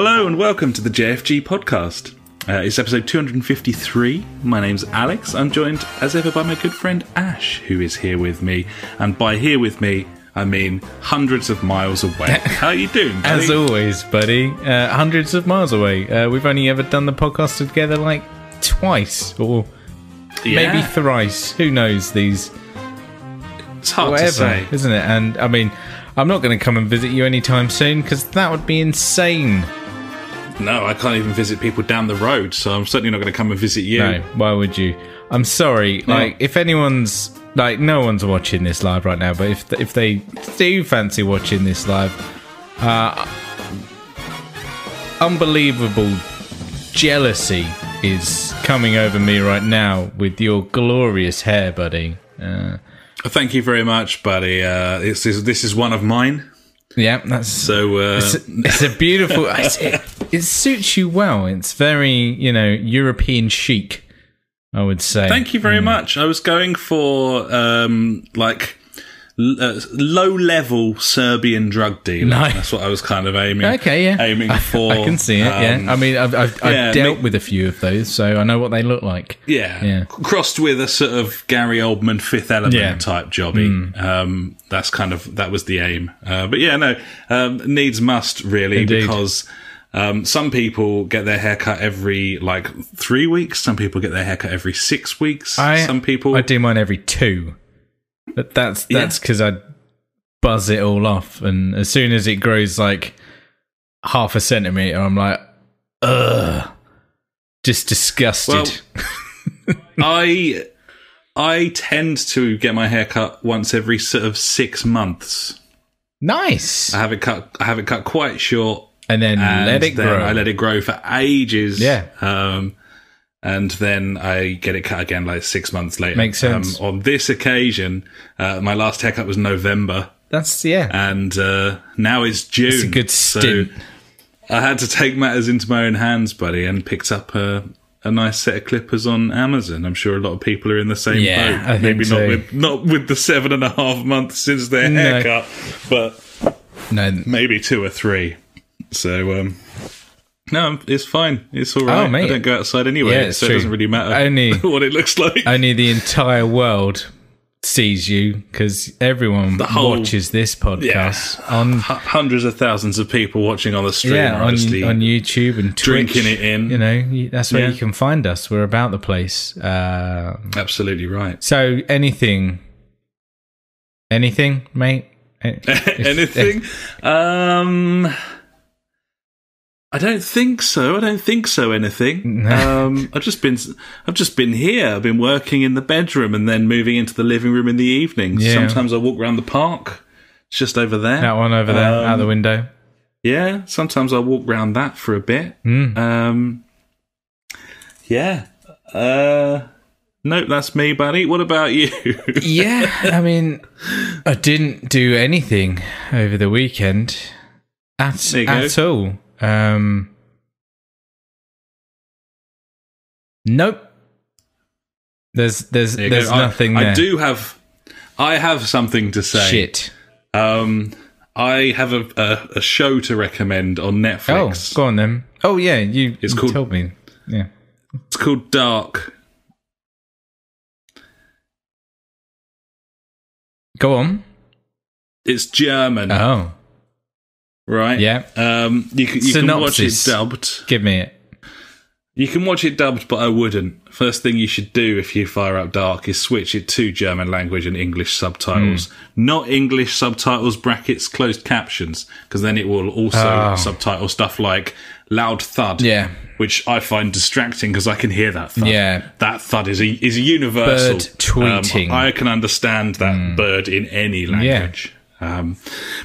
Hello and welcome to the JFG Podcast. It's episode 253. My name's Alex. I'm joined as ever by my good friend Ash, who is here with me. And by here with me, I mean hundreds of miles away. How are you doing, buddy? As always, buddy. Hundreds of miles away. We've only ever done the podcast together like twice or maybe thrice. Who knows these... It's hard to say, isn't it? And I mean... I'm not going to come and visit you anytime soon, because that would be insane. No, I can't even visit people down the road, so I'm certainly not going to come and visit you. No, why would you? I'm sorry. No. Like, if anyone's... Like, no one's watching this live right now, but if they do fancy watching this live... unbelievable jealousy is coming over me right now with your glorious hair, buddy. Thank you very much, buddy. This is one of mine. Yeah, that's so. It's a beautiful. it suits you well. It's very, European chic, I would say. Thank you very much. I was going for low-level Serbian drug dealer. No. That's what I was kind of aiming. Okay, yeah, aiming for. I can see it. Yeah, I mean, I've dealt with a few of those, so I know what they look like. Yeah, yeah. Crossed with a sort of Gary Oldman Fifth Element type jobby. That's kind of that was the aim. Needs must really. Indeed. Because. Some people get their haircut every 3 weeks. Some people get their haircut every 6 weeks. I do mine every 2. But that's because I buzz it all off, and as soon as it grows like half a centimetre, I'm like, ugh, just disgusted. Well, I tend to get my hair cut once every sort of 6 months. Nice. I have it cut quite short, and let it grow. I let it grow for ages. Yeah. And then I get it cut again 6 months later. Makes sense. On this occasion, my last haircut was November. And now it's June. It's a good stint. So I had to take matters into my own hands, buddy, and picked up a nice set of clippers on Amazon. I'm sure a lot of people are in the same boat. I maybe think not so. not with the 7.5 months since their haircut, but maybe 2 or 3. So... No, it's fine. It's all right. Oh, mate. I don't go outside anyway, so it doesn't really matter what it looks like. Only the entire world sees you, because everyone watches this podcast. Yeah, on hundreds of thousands of people watching on the stream, honestly, on YouTube and Twitch. Drinking it in. That's where you can find us. We're about the place. Absolutely right. So anything, mate? Anything? I don't think so. Anything. I've just been here. I've been working in the bedroom and then moving into the living room in the evenings. Yeah. Sometimes I walk around the park. It's just over there. That one over there, out the window. Yeah. Sometimes I walk around that for a bit. Nope, that's me, buddy. What about you? I didn't do anything over the weekend at all. Nope. There's nothing there. I have something to say. Shit. I have a show to recommend on Netflix. Oh, go on then. Oh yeah, you told me. Yeah. It's called Dark. Go on. It's German. Oh. Right. Yeah. You can watch it dubbed. Give me it. You can watch it dubbed, but I wouldn't. First thing you should do if you fire up Dark is switch it to German language and English subtitles. Not English subtitles, brackets, closed captions, because then it will also subtitle stuff like loud thud, which I find distracting because I can hear that thud. Yeah. That thud is a universal. Bird tweeting. I can understand that bird in any language. Yeah.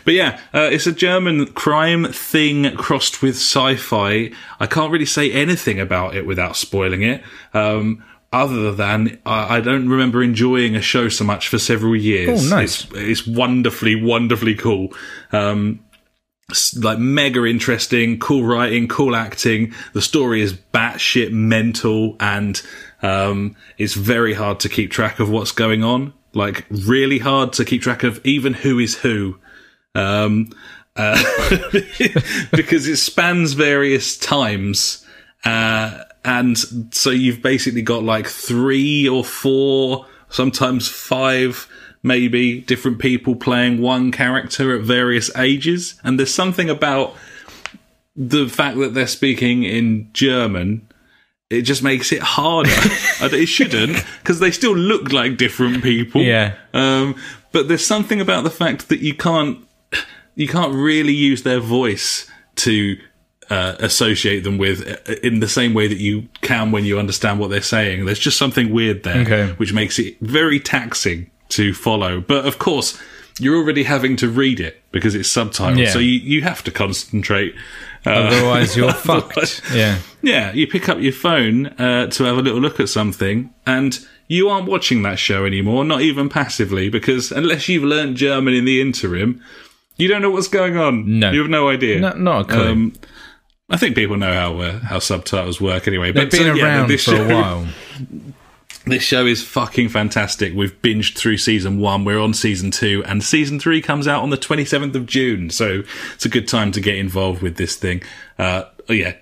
It's a German crime thing crossed with sci-fi. I can't really say anything about it without spoiling it. Other than I don't remember enjoying a show so much for several years. Oh, nice! It's wonderfully, wonderfully cool. Mega interesting, cool writing, cool acting. The story is batshit mental, and it's very hard to keep track of what's going on. Really hard to keep track of even who is who. because it spans various times. And so you've basically got like 3 or 4, sometimes 5, maybe different people playing one character at various ages. And there's something about the fact that they're speaking in German, it just makes it harder. It shouldn't, because they still look like different people. Yeah. But there's something about the fact that you can't really use their voice to associate them with in the same way that you can when you understand what they're saying. There's just something weird there, which makes it very taxing to follow. But of course, you're already having to read it because it's subtitled, so you have to concentrate. Otherwise, you're fucked. Yeah, you pick up your phone to have a little look at something, and you aren't watching that show anymore, not even passively, because unless you've learned German in the interim, you don't know what's going on. No. You have no idea. Not a clue. I think people know how subtitles work anyway. They've been around for a while. This show is fucking fantastic. We've binged through season 1. We're on season 2, and season 3 comes out on the 27th of June. So it's a good time to get involved with this thing.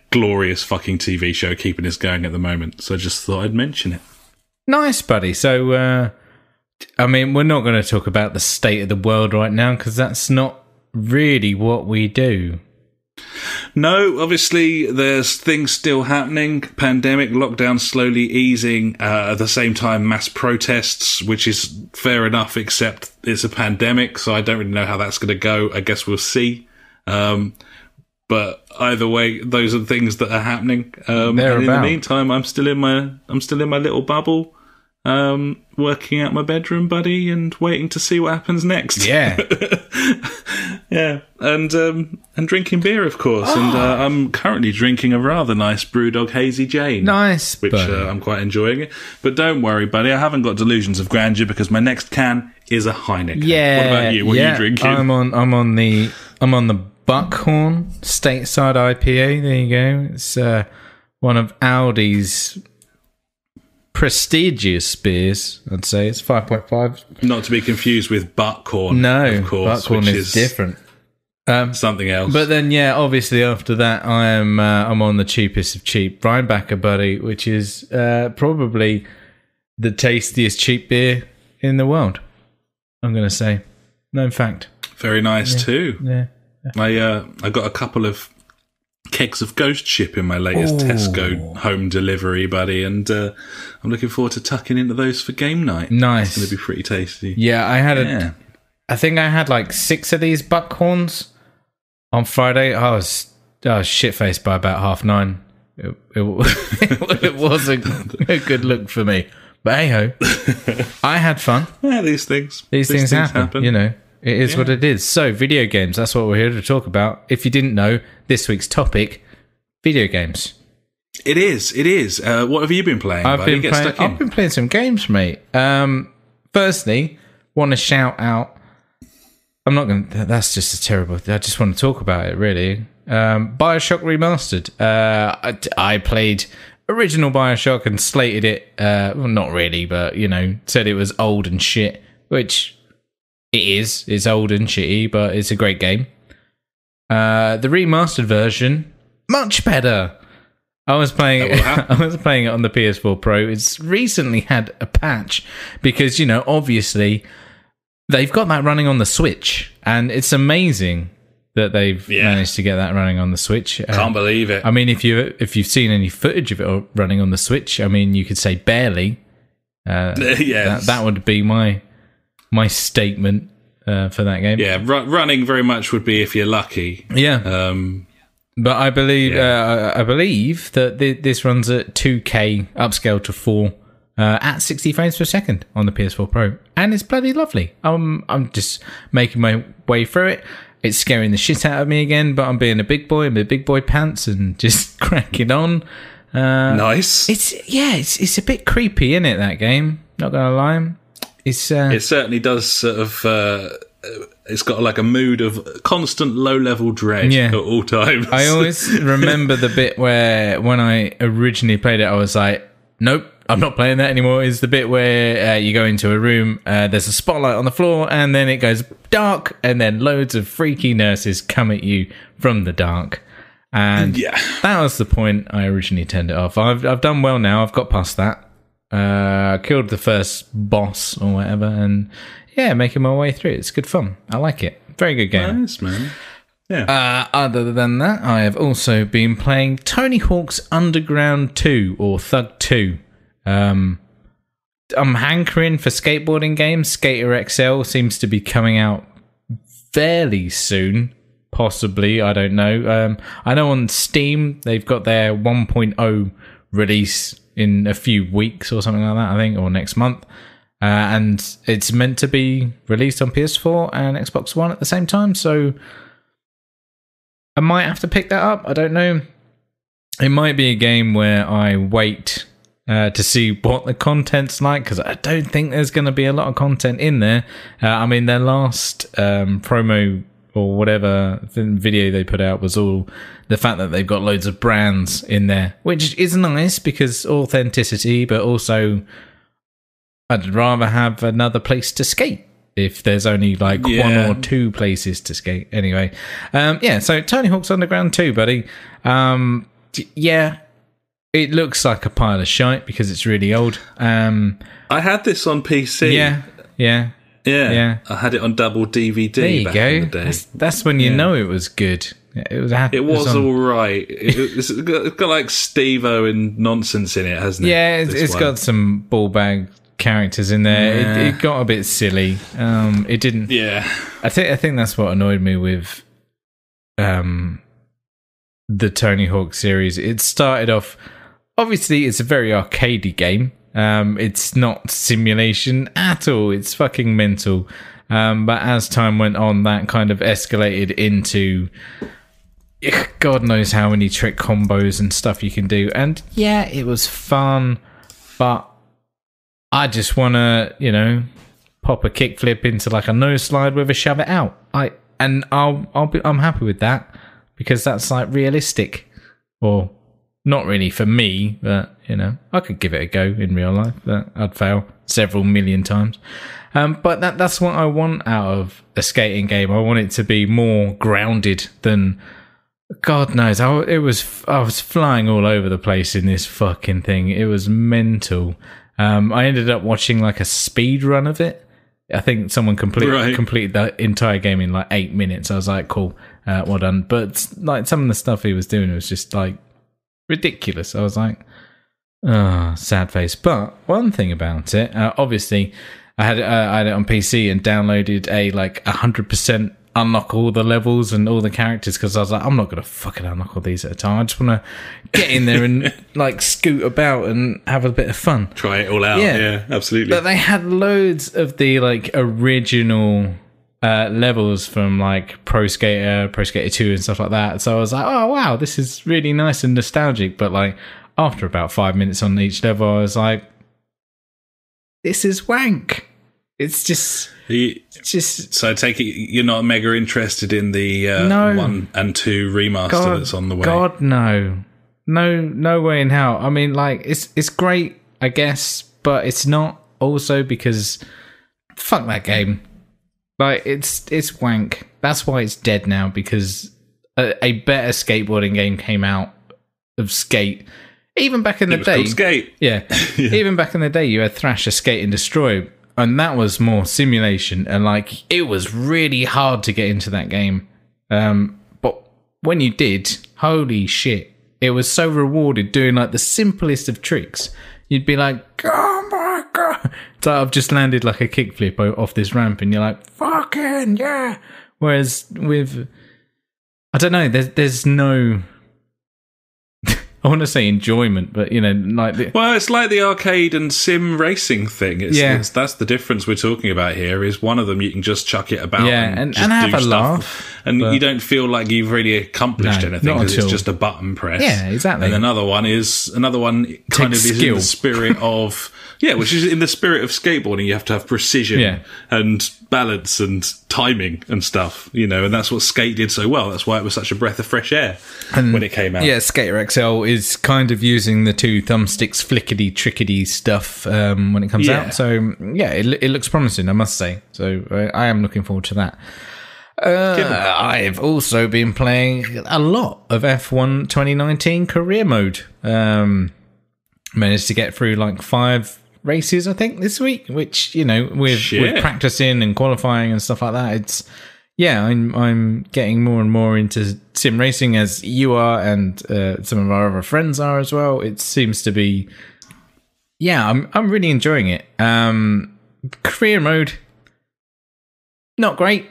Glorious fucking TV show keeping us going at the moment. So I just thought I'd mention it. Nice, buddy. So, I mean, we're not going to talk about the state of the world right now because that's not really what we do. No, obviously there's things still happening. Pandemic, lockdown slowly easing, at the same time mass protests, which is fair enough, except it's a pandemic, so I don't really know how that's going to go. I guess we'll see. But either way, those are the things that are happening. And in the meantime, I'm still in my little bubble, working out my bedroom, buddy, and waiting to see what happens next. Yeah. Yeah, and drinking beer, of course. And I'm currently drinking a rather nice BrewDog Hazy Jane. Nice, which I'm quite enjoying it. But don't worry, buddy, I haven't got delusions of grandeur because my next can is a Heineken. Yeah. What about you? What are you drinking? I'm on the Buckhorn Stateside IPA. There you go. It's one of Aldi's prestigious beers, I'd say. It's 5.5. Not to be confused with Buckhorn. No, of course, Buckhorn is different. Something else. But then, obviously after that, I'm on the cheapest of cheap, Brian Backer, buddy, which is probably the tastiest cheap beer in the world, I'm going to say. Known fact. Very nice too. Yeah. I got a couple of kegs of Ghost Ship in my latest Tesco home delivery, buddy, and I'm looking forward to tucking into those for game night. Nice. It's going to be pretty tasty. Yeah, I think I had like 6 of these Buckhorns on Friday. I was shit-faced by about 9:30. It wasn't a good look for me. But hey-ho, I had fun. Yeah, these things happen. You know. It is what it is. So, video games, that's what we're here to talk about. If you didn't know, this week's topic, video games. It is. What have you been playing? I've been playing some games, mate. Firstly, want to shout out... that's just a terrible... I just want to talk about it, really. Bioshock Remastered. I played original Bioshock and slated it. Well, not really, but, said it was old and shit, which... It is. It's old and shitty, but it's a great game. The remastered version, much better. I was playing it on the PS4 Pro. It's recently had a patch because, obviously they've got that running on the Switch, and it's amazing that they've managed to get that running on the Switch. Can't believe it. I mean, if you've seen any footage of it running on the Switch, I mean, you could say barely. Yes. That would be my statement for that game. Yeah, running very much would be if you're lucky. Yeah. But I believe that this runs at 2K, upscaled to 4, at 60 frames per second on the PS4 Pro. And it's bloody lovely. I'm just making my way through it. It's scaring the shit out of me again, but I'm being a big boy, I'm in big boy pants and just cracking on. Nice. It's a bit creepy, isn't it, that game? Not going to lie. It certainly does sort of. It's got like a mood of constant low-level dread at all times. I always remember the bit where when I originally played it, I was like, "Nope, I'm not playing that anymore is the bit where you go into a room, there's a spotlight on the floor, and then it goes dark, and then loads of freaky nurses come at you from the dark. And yeah, that was the point I originally turned it off. I've done well now. I've got past that. Killed the first boss or whatever, and yeah, making my way through. It's good fun. I like it. Very good game. Nice, man. Yeah. Other than that, I have also been playing Tony Hawk's Underground 2 or Thug 2. I'm hankering for skateboarding games. Skater XL seems to be coming out fairly soon. Possibly, I don't know. I know on Steam they've got their 1.0 release in a few weeks or something like that, I think, or next month. And it's meant to be released on PS4 and Xbox One at the same time, so I might have to pick that up. I don't know. It might be a game where I wait to see what the content's like, because I don't think there's going to be a lot of content in there. I mean, their last promo or whatever video they put out was all the fact that they've got loads of brands in there, which is nice because authenticity, but also I'd rather have another place to skate if there's only like one or two places to skate. Anyway, so Tony Hawk's Underground 2, buddy. It looks like a pile of shite because it's really old. I had this on PC. Yeah. I had it on double DVD back in the day. That's when you know it was good. It was all right. It's got like Steve-O and nonsense in it, hasn't it? Yeah, it's got some ball bag characters in there. Yeah. It got a bit silly. It didn't. Yeah, I think that's what annoyed me with the Tony Hawk series. It started off. Obviously, it's a very arcadey game. It's not simulation at all. It's fucking mental. But as time went on, that kind of escalated into God knows how many trick combos and stuff you can do. And yeah, it was fun, but I just want to, pop a kickflip into like a nose slide with a shove it out. I'm happy with that because that's like realistic or not really for me, but I could give it a go in real life, but I'd fail several million times. But that's what I want out of a skating game. I want it to be more grounded than God knows. I was flying all over the place in this fucking thing. It was mental. I ended up watching like a speed run of it. I think someone completed that entire game in like 8 minutes. I was like, cool, well done. But like some of the stuff he was doing was just like ridiculous. I was like, oh, sad face. But one thing about it, obviously, I had it on PC and downloaded a like 100% unlock all the levels and all the characters because I was like, I'm not gonna fucking unlock all these at a time. I just want to get in there and like scoot about and have a bit of fun. Try it all out. Yeah, absolutely. But they had loads of the like original levels from like Pro Skater, Pro Skater 2 and stuff like that. So I was like, oh wow, this is really nice and nostalgic. But like after about 5 minutes on each level, I was like, this is wank. It's just. So I take it you're not mega interested in the 1 and 2 remaster that's on the way. God no way in hell. I mean, like it's great, I guess, but it's not. Also because fuck that game. Like it's wank. That's why it's dead now, because a better skateboarding game came out of Skate. Even back in the day, Skate. Yeah, yeah. Even back in the day, you had Thrasher, Skate, and Destroy. And that was more simulation, and like it was really hard to get into that game. But when you did, holy shit, it was so rewarded doing like the simplest of tricks. You'd be like, oh my god, so I've just landed like a kickflip off this ramp, and you're like, fucking yeah. Whereas with, I don't know, there's no. I want to say enjoyment, but like it's like the arcade and sim racing thing. That's the difference we're talking about here. Is one of them you can just chuck it about, and just have a laugh, and you don't feel like you've really accomplished anything because it's just a button press. Yeah, exactly. And another one kind of is in the spirit of which is in the spirit of skateboarding. You have to have precision and balance and timing and stuff, you know, and that's what Skate did so well. That's why it was such a breath of fresh air when it came out. Yeah, Skater XL is kind of using the two thumbsticks, flickety, trickety stuff when it comes out. So, it looks promising, I must say. So, I am looking forward to that. I've also been playing a lot of F1 2019 career mode. Managed to get through like 5 races, I think, this week, which, you know, with practicing and qualifying and stuff like that, it's I'm getting more and more into sim racing, as you are and some of our other friends are as well. It seems to be I'm really enjoying it. Career mode, not great.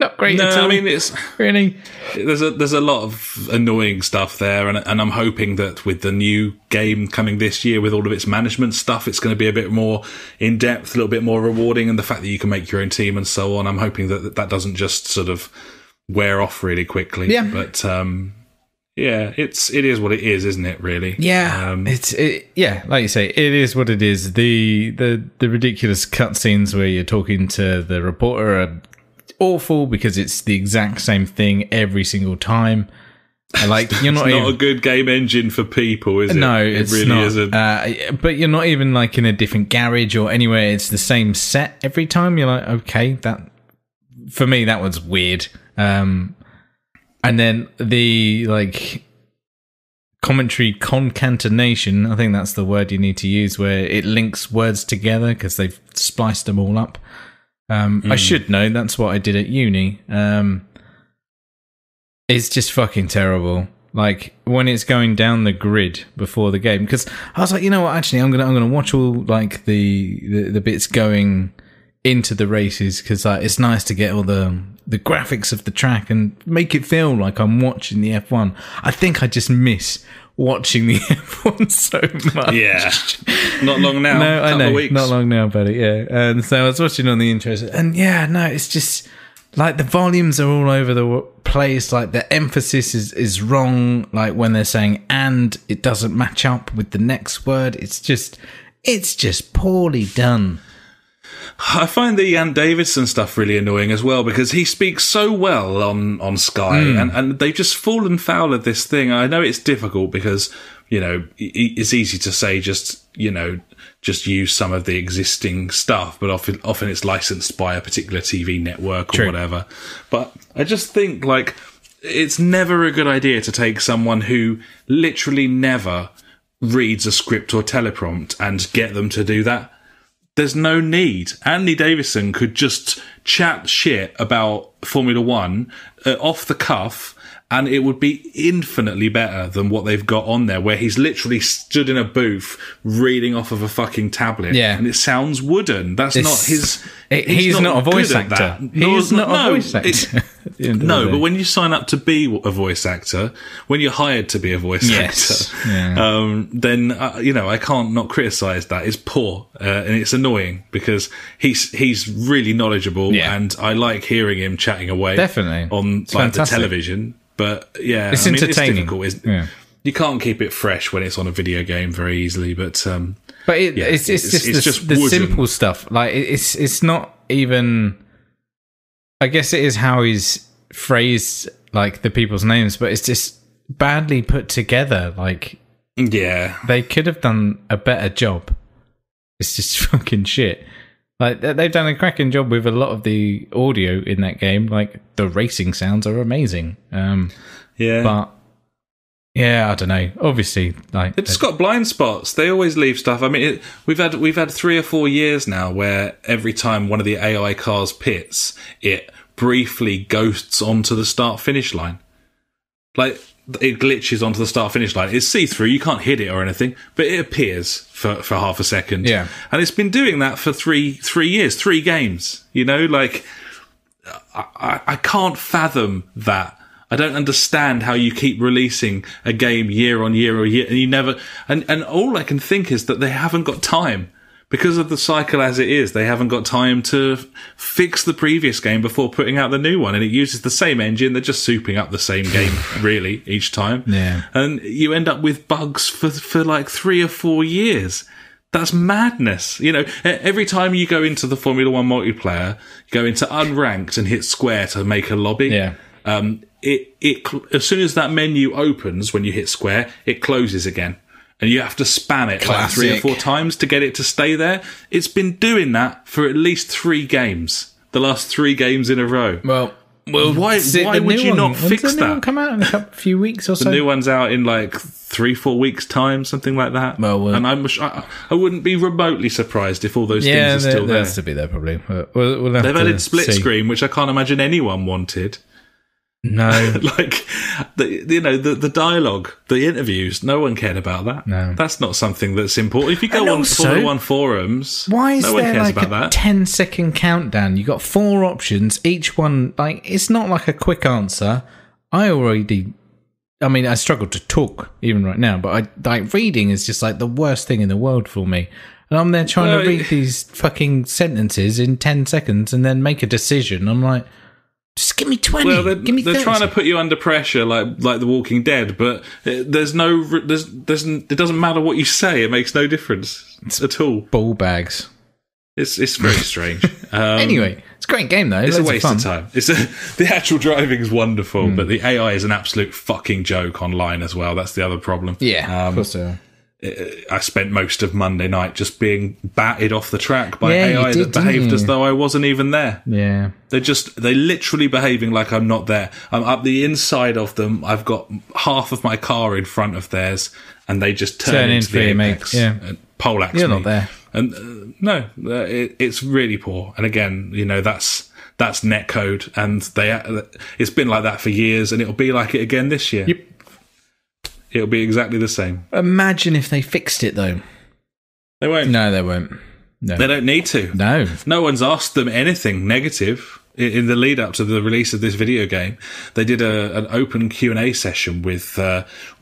Not great at all. I mean, it's really there's a lot of annoying stuff there, and I'm hoping that with the new game coming this year, with all of its management stuff, it's going to be a bit more in depth, a little bit more rewarding, and the fact that you can make your own team and so on. I'm hoping that doesn't just sort of wear off really quickly. Yeah, but it is what it is, isn't it? Really? Yeah, like you say, it is what it is. The ridiculous cutscenes where you're talking to the reporter are awful because it's the exact same thing every single time. Like, you're not, it's not even a good game engine for people, is it? No, it's really not. Isn't. But you're not even like in a different garage or anywhere. It's the same set every time. You're like, okay, that for me that was weird. And then the like commentary concatenation, I think that's the word you need to use, where it links words together because they've spliced them all up. I should know, that's what I did at uni. It's just fucking terrible. Like, when it's going down the grid before the game, because I was like, you know what, actually, I'm gonna watch all like the bits going into the races, because like, it's nice to get all the graphics of the track and make it feel like I'm watching the F1. I think I just miss watching the F1 so much. Yeah. Not long now. No, I know. Weeks. Not long now, buddy. Yeah. And so I was watching on the intros, and it's just like the volumes are all over the place. Like the emphasis is wrong. Like when they're saying "and," it doesn't match up with the next word. It's just poorly done. I find the Ian Davidson stuff really annoying as well, because he speaks so well on Sky, and they've just fallen foul of this thing. I know it's difficult because, you know, it's easy to say just use some of the existing stuff, but often it's licensed by a particular TV network or whatever. But I just think, like, it's never a good idea to take someone who literally never reads a script or teleprompt and get them to do that. There's no need. Andy Davidson could just chat shit about Formula One off the cuff, and it would be infinitely better than what they've got on there, where he's literally stood in a booth reading off of a fucking tablet. Yeah. And it sounds wooden. That's not his... He's not a voice actor. He's not a voice actor. No, but when you sign up to be a voice actor, when you're hired to be a voice actor, then, I can't not criticise that. It's poor, and it's annoying because he's really knowledgeable, and I like hearing him chatting away. Definitely. On like, the television. But, it's entertaining. It's difficult, you can't keep it fresh when it's on a video game very easily, but... It's just the simple stuff. Like, it's not even... I guess it is how he's phrased, like, the people's names, but it's just badly put together. Like, they could have done a better job. It's just fucking shit. Like, they've done a cracking job with a lot of the audio in that game. Like, the racing sounds are amazing. But I don't know. Obviously, like, it's got blind spots. They always leave stuff. I mean, we've had 3 or 4 years now where every time one of the AI cars pits, it briefly ghosts onto the start-finish line. Like, it glitches onto the start-finish line. It's see-through. You can't hit it or anything, but it appears for half a second. Yeah, and it's been doing that for three years, 3 games. You know, like, I can't fathom that. I don't understand how you keep releasing a game year on year, and you never. And all I can think is that they haven't got time, because of the cycle as it is, they haven't got time to fix the previous game before putting out the new one, and it uses the same engine. They're just souping up the same game, really, each time. Yeah. And you end up with bugs for like 3 or 4 years. That's madness. You know, every time you go into the Formula One multiplayer, you go into unranked and hit square to make a lobby. Yeah. As soon as that menu opens, when you hit square, it closes again. And you have to spam it like 3 or 4 times to get it to stay there. It's been doing that for at least 3 games, the last 3 games in a row. Well, why would you not fix that? When's the new one come out in a few weeks or so? The new one's out in like 3-4 weeks' time, something like that. Well, and I wouldn't be remotely surprised if all those things are still there. Yeah, they'll be there probably. We'll have They've added split screen, which I can't imagine anyone wanted. No, like the dialogue, the interviews. No one cared about that. No, that's not something that's important. If you go on Formula One forums, why is there like a 10-second countdown? You got 4 options, each one like it's not like a quick answer. I mean, I struggle to talk even right now, but reading is just like the worst thing in the world for me. And I'm there trying to read these fucking sentences in 10 seconds and then make a decision. I'm like, just give me 20. Well, they're trying to put you under pressure, like The Walking Dead. But it doesn't matter what you say; it makes no difference at all. Ball bags. It's very strange. Anyway, it's a great game though. It's a waste of time. The actual driving is wonderful, but the AI is an absolute fucking joke online as well. That's the other problem. Yeah, of course. So. I spent most of Monday night just being batted off the track by AI that behaved as though I wasn't even there. Yeah. They're literally behaving like I'm not there. I'm up the inside of them. I've got half of my car in front of theirs and they just turn into the apex and poleaxe me. You're not there. And it's really poor. And again, you know, that's netcode and it's been like that for years and it'll be like it again this year. Yep. It'll be exactly the same. Imagine if they fixed it, though. They won't. No, they won't. No. They don't need to. No. No one's asked them anything negative in the lead-up to the release of this video game. They did an open Q&A session with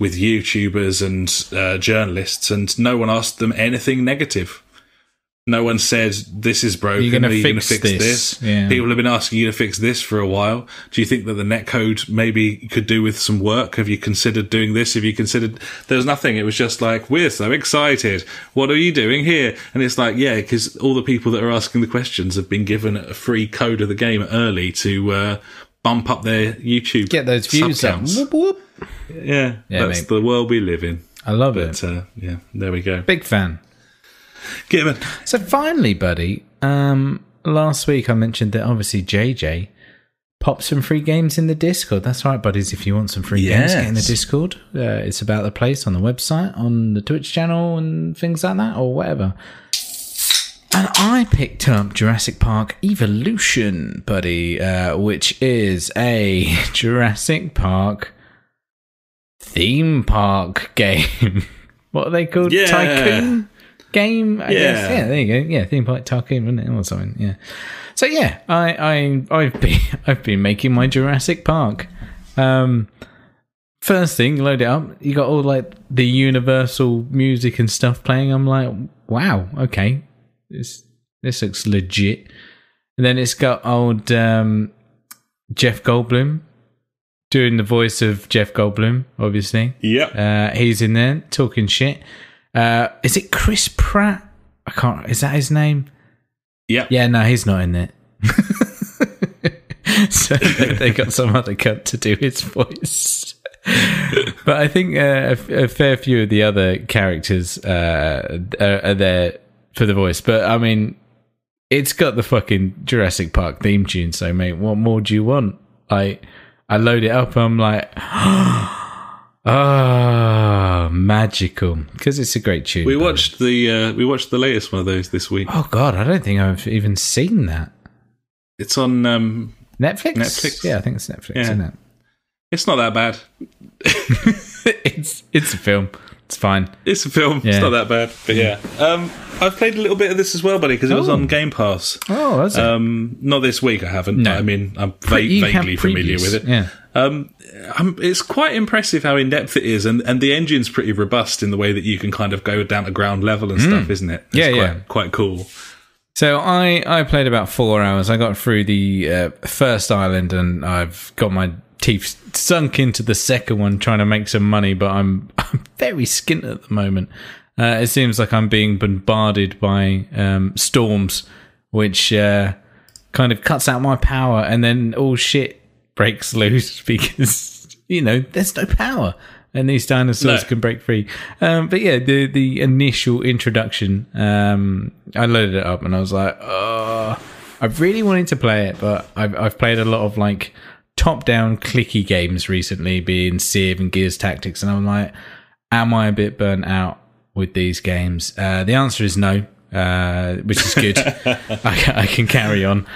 YouTubers and journalists, and no one asked them anything negative. No one said, this is broken, are you going to fix this? Yeah. People have been asking you to fix this for a while. Do you think that the netcode maybe could do with some work? Have you considered doing this? There was nothing. It was just like, we're so excited. What are you doing here? And it's like, yeah, because all the people that are asking the questions have been given a free code of the game early to bump up their YouTube. Get those views up. Whoop, whoop. Yeah, that's the world we live in. I love it. Yeah, there we go. Big fan. Given. So finally, buddy, last week I mentioned that obviously JJ popped some free games in the Discord. That's right, buddies. If you want some free games, get in the Discord. It's about the place on the website, on the Twitch channel and things like that or whatever. And I picked up Jurassic Park Evolution, buddy, which is a Jurassic Park theme park game. What are they called? Yeah. Tycoon? Game, I guess. Yeah, there you go. Yeah, theme park Tarkin, wasn't it, or something? Yeah. So yeah, I've been making my Jurassic Park. First thing, load it up. You got all like the Universal music and stuff playing. I'm like, wow, okay, this looks legit. And then it's got old Jeff Goldblum doing the voice of Jeff Goldblum, obviously. Yep. He's in there talking shit. Is it Chris Pratt? I can't. Is that his name? Yeah. Yeah. No, he's not in it. So they got some other cunt to do his voice. But I think a fair few of the other characters are there for the voice. But I mean, it's got the fucking Jurassic Park theme tune. So mate, what more do you want? I load it up. I'm like. Ah, magical! Because it's a great tune. We watched the latest one of those this week. Oh God, I don't think I've even seen that. It's on Netflix. Yeah, I think it's Netflix. Yeah. Isn't it? It's not that bad. It's a film. It's fine. It's a film. Yeah. It's not that bad. But yeah. I've played a little bit of this as well, buddy, because it was on Game Pass. Oh, that's it. Not this week, I haven't. No. But, I mean, I'm vaguely familiar with it. Yeah. It's quite impressive how in-depth it is, and the engine's pretty robust in the way that you can kind of go down to ground level and stuff, isn't it? It's quite cool. So I played about 4 hours. I got through the first island, and I've got my teeth sunk into the second one trying to make some money, but I'm very skint at the moment. It seems like I'm being bombarded by storms, which kind of cuts out my power, and then all shit breaks loose because, you know, there's no power, and these dinosaurs can break free. But yeah, the initial introduction, I loaded it up and I was like, oh, I really wanted to play it, but I've played a lot of like top-down clicky games recently, being Civ and Gears Tactics, and I'm like, am I a bit burnt out with these games? The answer is no, which is good. I can carry on.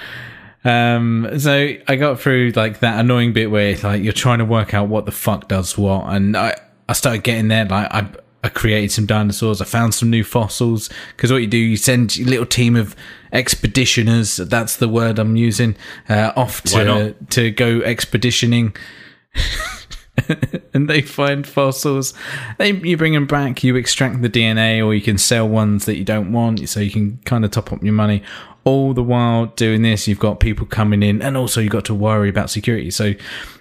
So I got through like that annoying bit where it's like you're trying to work out what the fuck does what, and I started getting there. Like I created some dinosaurs, I found some new fossils, because what you do, you send your little team of expeditioners, that's the word I'm using, off to go expeditioning. And they find fossils. You bring them back, you extract the DNA, or you can sell ones that you don't want, so you can kind of top up your money. All the while doing this, you've got people coming in, and also you've got to worry about security. So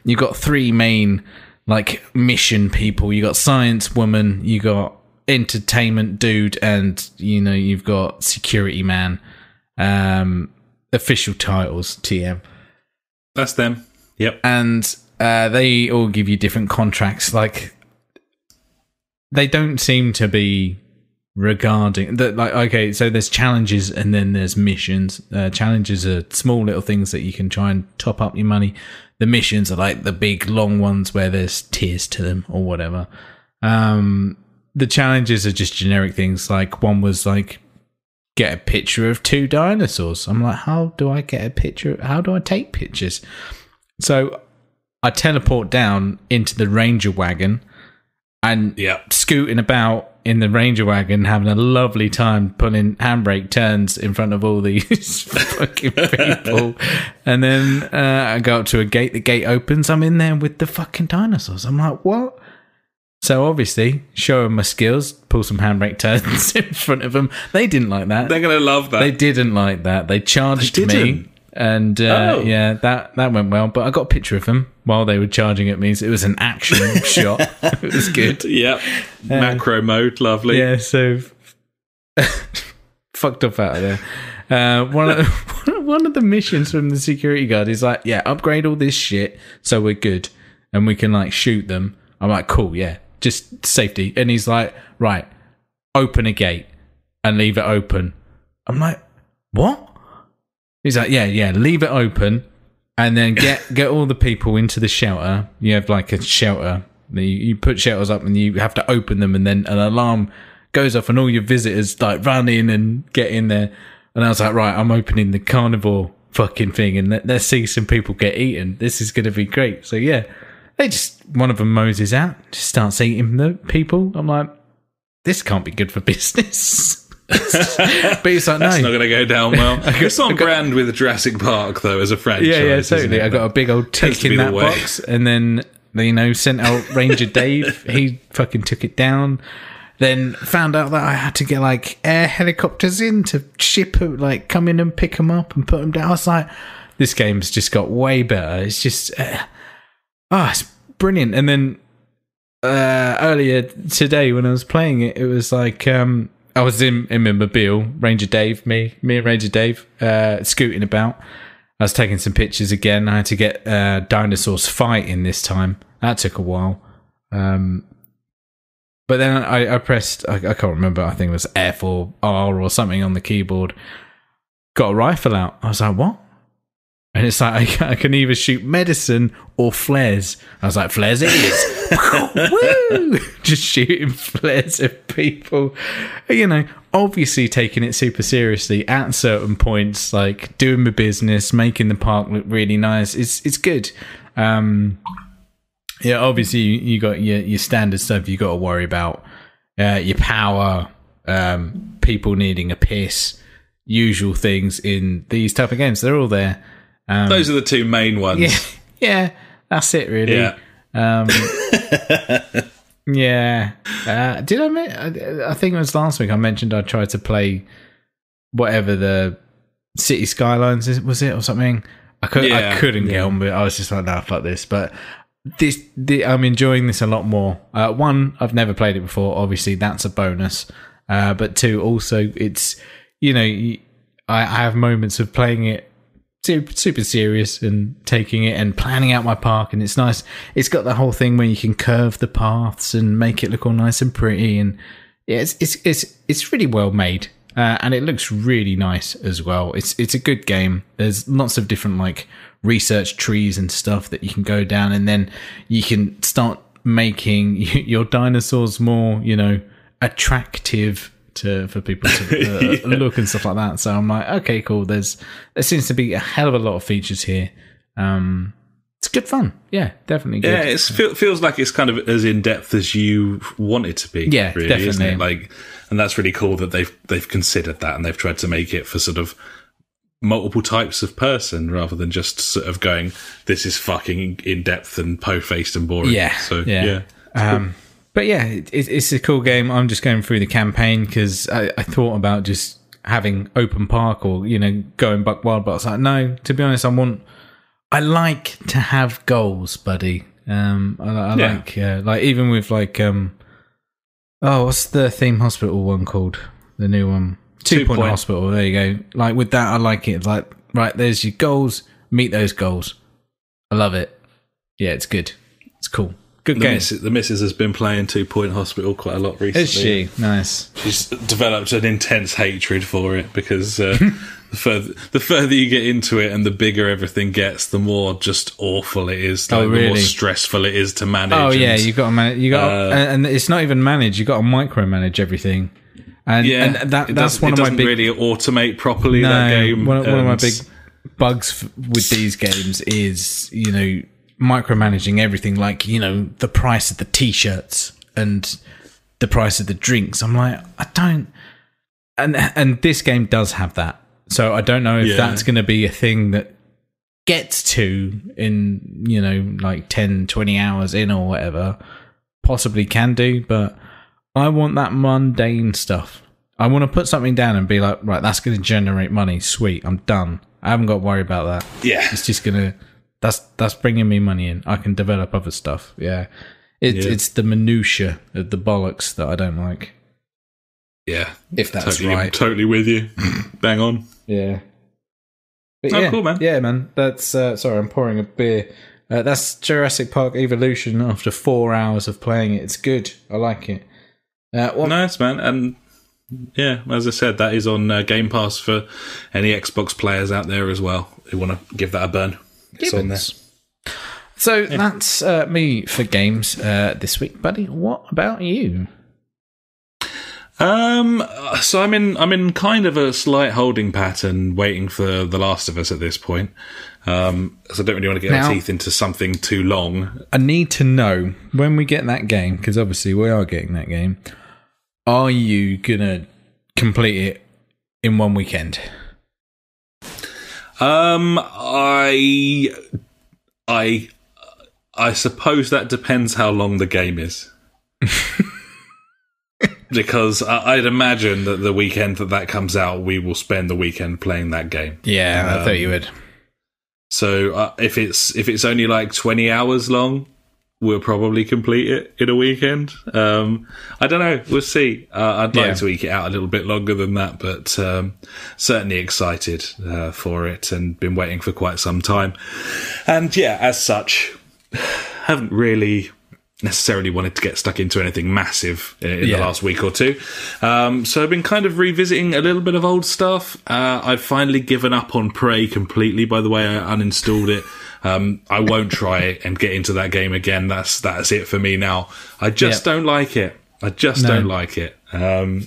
you've got three main like mission people. You got science woman, you got entertainment dude, and you know, you've got security man. Official titles, TM. That's them. Yep. And they all give you different contracts. Like, they don't seem to be regarding that. Like, okay, so there's challenges and then there's missions. Challenges are small little things that you can try and top up your money. The missions are like the big long ones where there's tiers to them or whatever. The challenges are just generic things. Like, one was like, get a picture of two dinosaurs. I'm like, how do I get a picture? How do I take pictures? So I teleport down into the ranger wagon and scooting about in the ranger wagon, having a lovely time pulling handbrake turns in front of all these fucking people. And then I go up to a gate, the gate opens, I'm in there with the fucking dinosaurs. I'm like, what? So obviously, show them my skills, pull some handbrake turns in front of them. They didn't like that. They're going to love that. They didn't like that. They charged me. And yeah, that went well. But I got a picture of them while they were charging at me. So it was an action shot. It was good. Yep. Macro mode, lovely. Yeah, so fucked up out of there. One of the missions from the security guard is like, yeah, upgrade all this shit so we're good and we can like shoot them. I'm like, cool, yeah, just safety. And he's like, right, open a gate and leave it open. I'm like, what? He's like, yeah, leave it open and then get all the people into the shelter. You have like a shelter. You put shelters up and you have to open them, and then an alarm goes off and all your visitors like run in and get in there. And I was like, right, I'm opening the carnivore fucking thing and let's see some people get eaten. This is going to be great. So yeah, one of them moses out, just starts eating the people. I'm like, this can't be good for business. But it's like, no, that's not going to go down well. It's on brand with Jurassic Park though, as a franchise. Yeah, totally. I got a big old tick in that box, and then, you know, sent out Ranger Dave. He fucking took it down. Then found out that I had to get like air helicopters in to ship, like come in and pick them up and put them down. I was like, this game's just got way better. It's just, it's brilliant. And then earlier today when I was playing it, it was like, I was in Mobile, Ranger Dave, me and Ranger Dave, scooting about. I was taking some pictures again. I had to get dinosaurs fighting this time. That took a while. But then I pressed, I can't remember, I think it was F or R or something on the keyboard. Got a rifle out. I was like, what? And it's like, I can either shoot medicine or flares. I was like, flares it is. Woo! Just shooting flares at people. You know, obviously taking it super seriously at certain points, like doing my business, making the park look really nice. It's good. Yeah, obviously you got your standard stuff you got to worry about. your power, people needing a piss, usual things in these type of games. They're all there. Those are the two main ones. Yeah, that's it really. Yeah. Yeah. Did I think it was last week I mentioned I tried to play whatever the City Skylines was it or something. I couldn't get on with it. I was just like, nah, fuck this. But I'm enjoying this a lot more. One, I've never played it before. Obviously, that's a bonus. But two, also, it's, you know, I have moments of playing it super serious and taking it and planning out my park, and it's nice. It's got the whole thing where you can curve the paths and make it look all nice and pretty, and it's really well made. And it looks really nice as well. It's a good game. There's lots of different like research trees and stuff that you can go down, and then you can start making your dinosaurs more, you know, attractive for people to look and stuff like that. So I'm like, okay, cool. There seems to be a hell of a lot of features here. It's good fun. Yeah, definitely good. Yeah, it feels like it's kind of as in-depth as you want it to be. Yeah, really, definitely. Isn't it? Like, and that's really cool that they've considered that, and they've tried to make it for sort of multiple types of person rather than just sort of going, this is fucking in-depth and po-faced and boring. Yeah. So, yeah. Cool. But yeah, it's a cool game. I'm just going through the campaign because I thought about just having open park or, you know, going buck wild, but I was like, no, to be honest, I like to have goals, buddy. I like even with like what's the theme hospital one called? The new one, Two Point Hospital. There you go. Like with that, I like it. Like right, there's your goals. Meet those goals. I love it. Yeah, it's good. It's cool. Good game. The missus has been playing 2 Point Hospital quite a lot recently. Is she? Nice. She's developed an intense hatred for it because. The further you get into it and the bigger everything gets, the more just awful it is. Like, really? The more stressful it is to manage. Oh yeah, you got to manage. You got, and it's not even manage. You got to micromanage everything. And, yeah, and that's one of my big. It doesn't really automate properly. No, that game. One of my big bugs with these games is, you know, micromanaging everything. Like, you know, the price of the t-shirts and the price of the drinks. I'm like, I don't. And this game does have that. So I don't know if that's going to be a thing that gets to in, you know, like 10, 20 hours in or whatever. Possibly can do, but I want that mundane stuff. I want to put something down and be like, right, that's going to generate money. Sweet, I'm done. I haven't got to worry about that. Yeah. It's just going to... That's bringing me money in. I can develop other stuff. Yeah. It's the minutiae of the bollocks that I don't like. Yeah. If that's totally, right. Totally with you. Bang on. Yeah. But cool, man. Yeah, man. That's sorry, I'm pouring a beer. That's Jurassic Park Evolution after 4 hours of playing it. It's good. I like it. Nice, man. And yeah, as I said, that is on Game Pass for any Xbox players out there as well who want to give that a burn. It's on there. So that's me for games this week, buddy. What about you? So I'm in kind of a slight holding pattern waiting for The Last of Us at this point. So I don't really want to get our teeth into something too long. I need to know when we get that game, because obviously we are getting that game. Are you going to complete it in one weekend? I suppose that depends how long the game is. Because I'd imagine that the weekend that comes out, we will spend the weekend playing that game. Yeah, I thought you would. So if it's only like 20 hours long, we'll probably complete it in a weekend. I don't know. We'll see. I'd like to eke it out a little bit longer than that, but certainly excited for it and been waiting for quite some time. And yeah, as such, haven't really... necessarily wanted to get stuck into anything massive in the last week or two. So I've been kind of revisiting a little bit of old stuff. I've finally given up on Prey completely, by the way. I uninstalled it. I won't try and get into that game again. That's it for me now. I just don't like it. Don't like it. I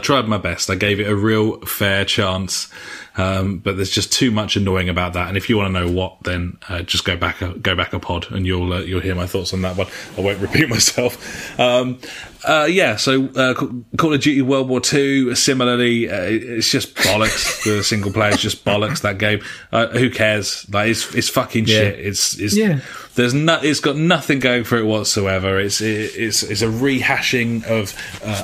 tried my best. I gave it a real fair chance. But there's just too much annoying about that. And if you want to know what, then just go back a pod, and you'll hear my thoughts on that one. I won't repeat myself. So Call of Duty World War II, similarly, it's just bollocks. The single player is just bollocks, that game. Who cares? Like, it's fucking shit. It's it's got nothing going for it whatsoever. It's a rehashing of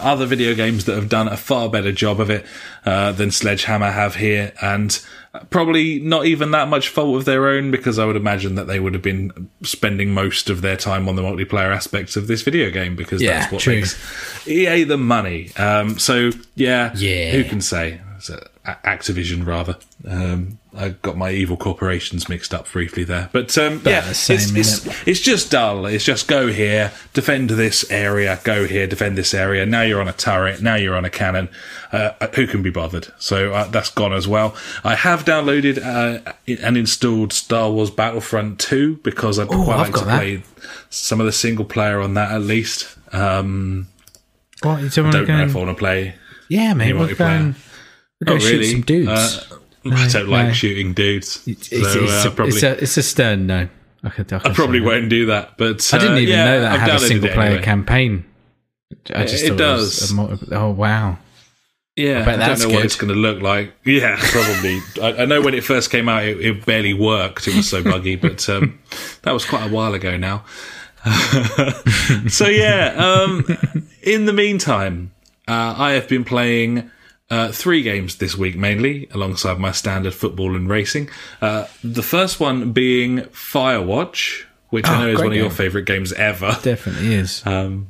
other video games that have done a far better job of it than Sledgehammer have here, and probably not even that much fault of their own, because I would imagine that they would have been spending most of their time on the multiplayer aspects of this video game, because that's what makes EA the money. Who can say? So, Activision, rather. I got my evil corporations mixed up briefly there, but it's just dull. It's just go here, defend this area, go here, defend this area. Now you're on a turret, now you're on a cannon. Who can be bothered? So that's gone as well. I have downloaded and installed Star Wars Battlefront 2 because I'd quite like to play some of the single player on that at least. I don't know if I want to play. Yeah, mate, we're going to shoot some dudes. I don't like shooting dudes. It's a stern no. I probably won't do that. But I didn't even know that had a single player campaign. I just it does. Oh wow! Yeah, I don't know what it's going to look like. Yeah, probably. I know when it first came out, it barely worked. It was so buggy. But that was quite a while ago now. So yeah. In the meantime, I have been playing. Three games this week mainly, alongside my standard football and racing. The first one being Firewatch, which I know is one of your favourite games ever. Definitely is. The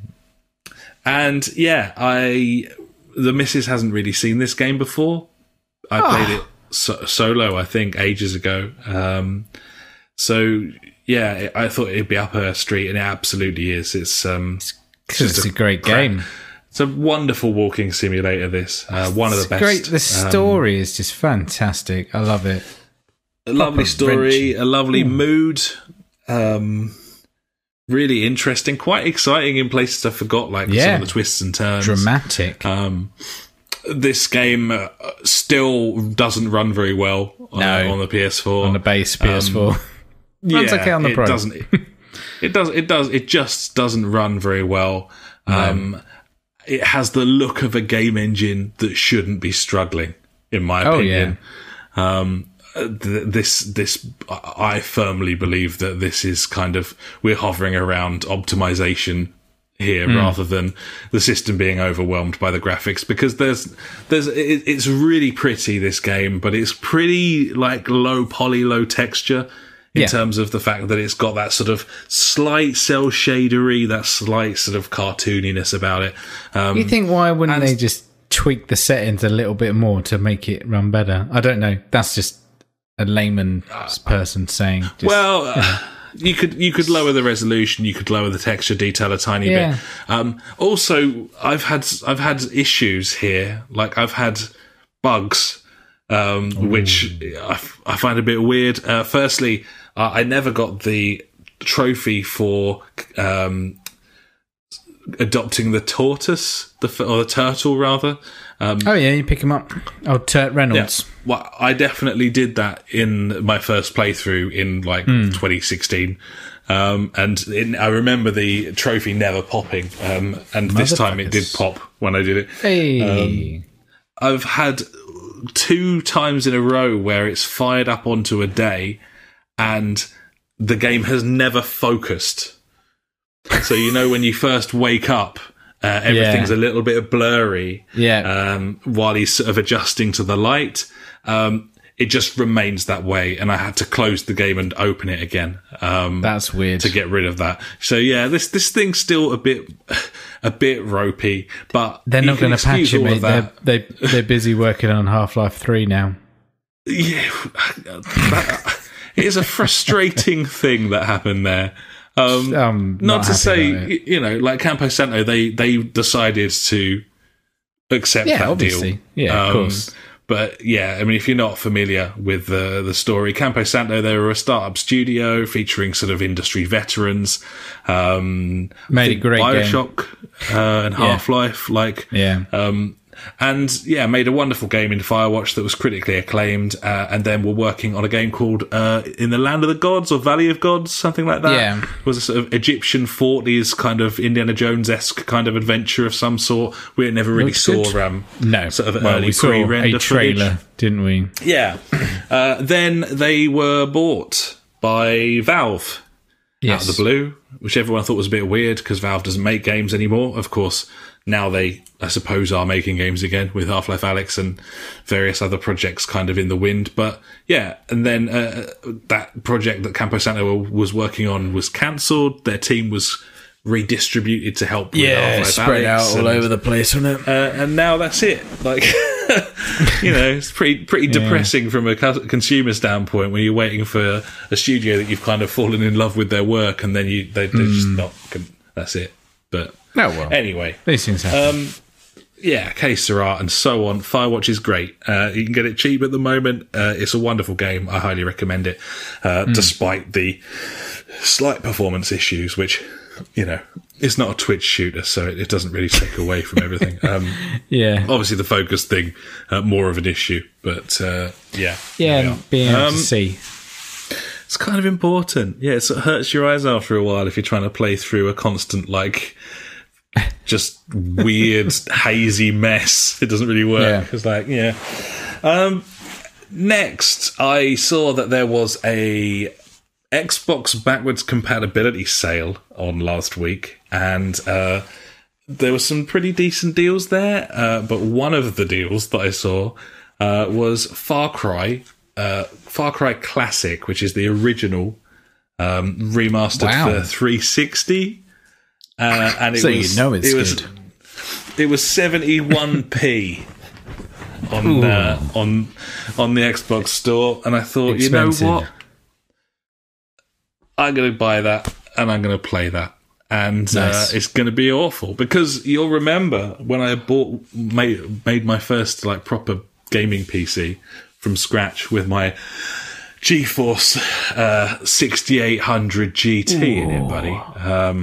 missus hasn't really seen this game before. I played it solo, I think, ages ago. I thought it'd be up her street, and it absolutely is. It's a great game. It's a wonderful walking simulator, this. One of the best. Great. The story is just fantastic. I love it. A lovely story, a lovely mood. Really interesting. Quite exciting in places I forgot, like some of the twists and turns. Dramatic. This game still doesn't run very well on the PS4. On the base PS4. Runs okay on the Pro. It just doesn't run very well. It has the look of a game engine that shouldn't be struggling, in my opinion. Oh, yeah. I firmly believe that this is we're hovering around optimization here rather than the system being overwhelmed by the graphics, because it's really pretty, this game, but it's pretty low poly, low texture. In terms of the fact that it's got that sort of slight cell shadery, that slight sort of cartooniness about it. You think, why wouldn't they just tweak the settings a little bit more to make it run better? I don't know. That's just a layman person saying. You could lower the resolution, you could lower the texture detail a tiny bit. Also, I've had issues here. Like, I've had bugs, which I find a bit weird. Firstly, I never got the trophy for adopting the tortoise, or the turtle, rather. You pick him up. Oh, Turt Reynolds. Yeah. Well, I definitely did that in my first playthrough in 2016. I remember the trophy never popping. And this time it did pop when I did it. Hey. I've had 2 times in a row where it's fired up onto a day and the game has never focused. So, when you first wake up, everything's a little bit blurry. Yeah. While he's sort of adjusting to the light, it just remains that way. And I had to close the game and open it again. That's weird. To get rid of that. So yeah, this thing's still a bit ropey, but they're not going to patch it, mate. They're busy working on Half-Life 3 now. Yeah, it is a frustrating thing that happened there. Not to say, Campo Santo, they decided to accept that obviously. Deal. Yeah, of course. But yeah, I mean, if you're not familiar with the story, Campo Santo, they were a startup studio featuring sort of industry veterans. Made a great Bioshock game. And Half-Life. And yeah, made a wonderful game in Firewatch that was critically acclaimed, and then were working on a game called In the Land of the Gods or Valley of Gods, something like that. Yeah. It was a sort of Egyptian 40s kind of Indiana Jones-esque kind of adventure of some sort. We never really saw early pre-render trailer footage, didn't we? Yeah. Then they were bought by Valve out of the blue, which everyone thought was a bit weird because Valve doesn't make games anymore. Of course, now they, I suppose, are making games again with Half-Life Alyx and various other projects kind of in the wind. But yeah, and then that project that Campo Santo was working on was cancelled. Their team was redistributed to help with Half-Life Alyx, spread out all over the place, wasn't it? And now that's it. Like, you know, it's pretty depressing from a consumer standpoint when you're waiting for a studio that you've kind of fallen in love with their work, and then they're just not. That's it. But anyway, these things happen. Yeah, que sera and so on. Firewatch is great. You can get it cheap at the moment. It's a wonderful game. I highly recommend it, despite the slight performance issues, which, you know, it's not a Twitch shooter, so it doesn't really take away from everything. Yeah. Obviously, the focus thing, more of an issue, but yeah. Yeah, being able to see. It's kind of important. Yeah, it sort of hurts your eyes after a while if you're trying to play through a constant, like, just weird, hazy mess. It doesn't really work. Yeah. It's like, yeah. Next, I saw that there was a Xbox backwards compatibility sale on last week, and there were some pretty decent deals there, but one of the deals that I saw was Far Cry Classic, which is the original remastered for 360, and it was 71p on the Xbox store, and I thought, expensive. You know what? I'm going to buy that and I'm going to play that. And it's going to be awful because you'll remember when I made my first like proper gaming PC from scratch with my GeForce 6800 GT in it, buddy.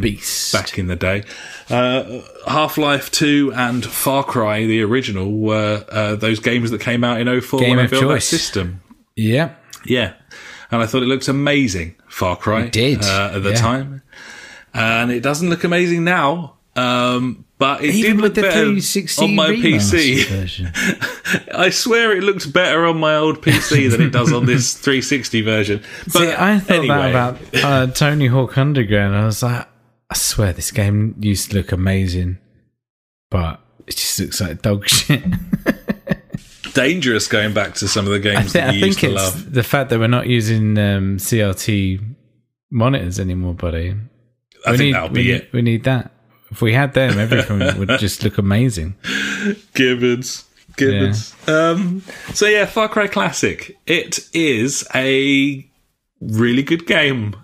Beast. Back in the day. Half-Life 2 and Far Cry, the original, were those games that came out in 04 when I built my system. Yeah. Yeah. And I thought it looked amazing, Far Cry. It did. At the time. And it doesn't look amazing now, but it even did look better on my PC. I swear it looked better on my old PC than it does on this 360 version. But see, I thought that about Tony Hawk's Underground. I was like, I swear this game used to look amazing, but it just looks like dog shit. Dangerous going back to some of the games that you used to love. I think it's the fact that we're not using CRT monitors anymore, buddy. I think that'll be it. We need that. If we had them, everything would just look amazing. Gibbons. Yeah. So yeah, Far Cry Classic. It is a really good game.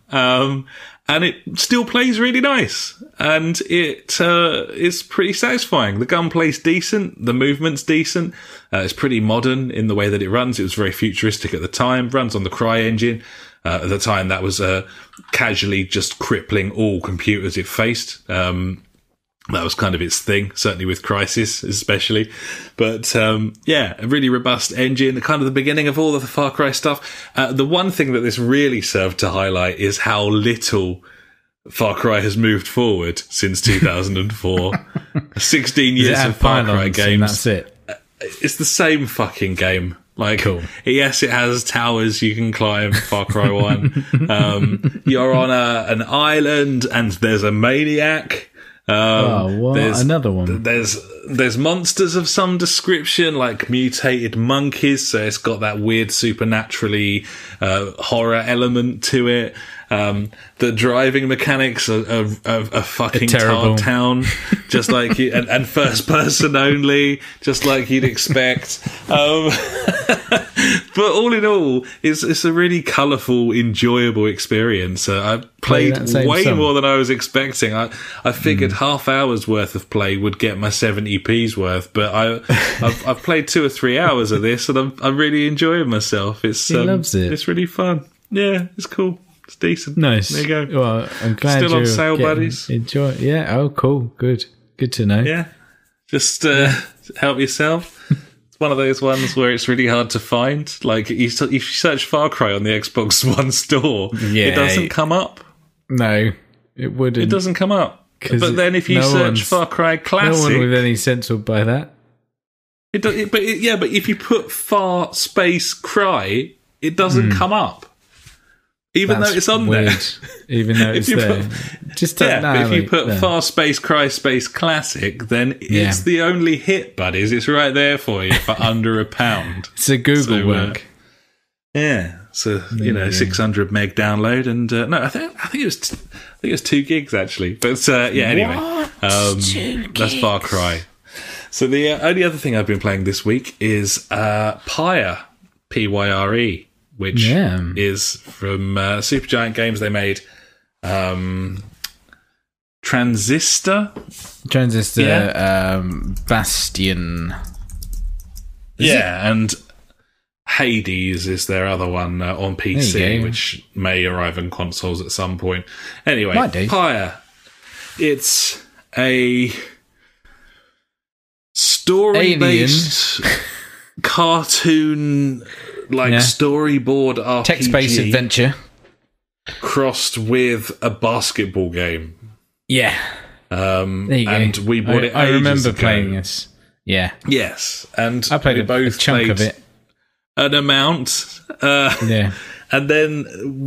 And it still plays really nice. And it is pretty satisfying. The gunplay's decent. The movement's decent. It's pretty modern in the way that it runs. It was very futuristic at the time. Runs on the Cry engine. At the time, that was casually just crippling all computers it faced. That was kind of its thing, certainly with Crysis especially. But yeah, a really robust engine, kind of the beginning of all of the Far Cry stuff. The one thing that this really served to highlight is how little Far Cry has moved forward since 2004. 16 years of Far Cry games. That's it. It's the same fucking game. Like, cool. Yes, it has towers you can climb, Far Cry 1. You're on an island and there's a maniac. Another one. There's monsters of some description, like mutated monkeys, so it's got that weird supernaturally horror element to it. The driving mechanics are fucking terrible. Tar Town, just like you, and first person only, just like you'd expect. But all in all, it's a really colourful, enjoyable experience. I played way more than I was expecting. I figured half hour's worth of play would get my 70p's worth, but I've played 2 or 3 hours of this, and I'm really enjoying myself. He loves it. It's really fun. Yeah, it's cool. It's decent. Nice. There you go. Well, I'm glad. Still on sale, buddies. Enjoy. Yeah. Oh, cool. Good. Good to know. Yeah. Just help yourself. It's one of those ones where it's really hard to find. Like, if you search Far Cry on the Xbox One store, it doesn't come up. No, it wouldn't. It doesn't come up. But then if you search Far Cry Classic... No one with any sense will buy that. But if you put Far Space Cry, it doesn't come up. Even though it's on weird. There. Even though it's there. If you put Far Space Cry Space Classic, then it's the only hit, buddies. It's right there for you for under £1. It's a Google work. So 600 meg download, and I think it was 2 gigs actually. But anyway, that's Far Cry. So the only other thing I've been playing this week is Pyre, Pyre, which is from Supergiant Games. They made Transistor, Bastion, and Hades is their other one on PC, which may arrive on consoles at some point. Anyway, Pyre. It's a story-based cartoon, storyboard RPG. Text-based adventure. Crossed with a basketball game. Yeah. And we bought it ages ago. I remember playing this. Yeah. Yes. And I played a chunk of it. An amount, and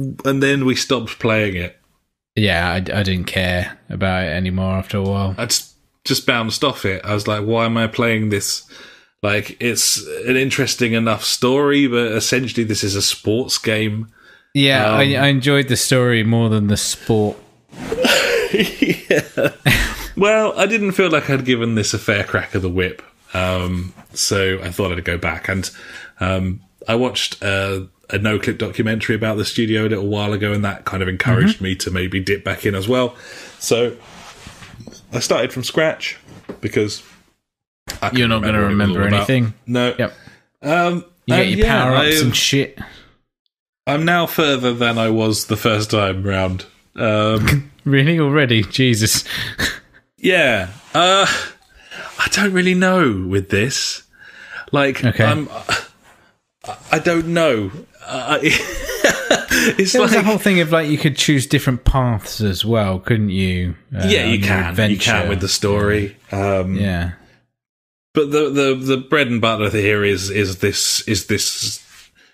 then we stopped playing it. Yeah, I didn't care about it anymore after a while. I just bounced off it. I was like, why am I playing this? Like, it's an interesting enough story, but essentially this is a sports game. Yeah, I enjoyed the story more than the sport. Well, I didn't feel like I'd given this a fair crack of the whip, so I thought I'd go back and... I watched a no-clip documentary about the studio a little while ago, and that kind of encouraged me to maybe dip back in as well. So I started from scratch because you're not going to remember anything. No. Yep. You get your power-ups and shit. I'm now further than I was the first time round. Really? Already? Jesus. Yeah. I don't really know with this. Like, I don't know. There was a whole thing of you could choose different paths as well, couldn't you? You can. Adventure. You can with the story. But the bread and butter here is this.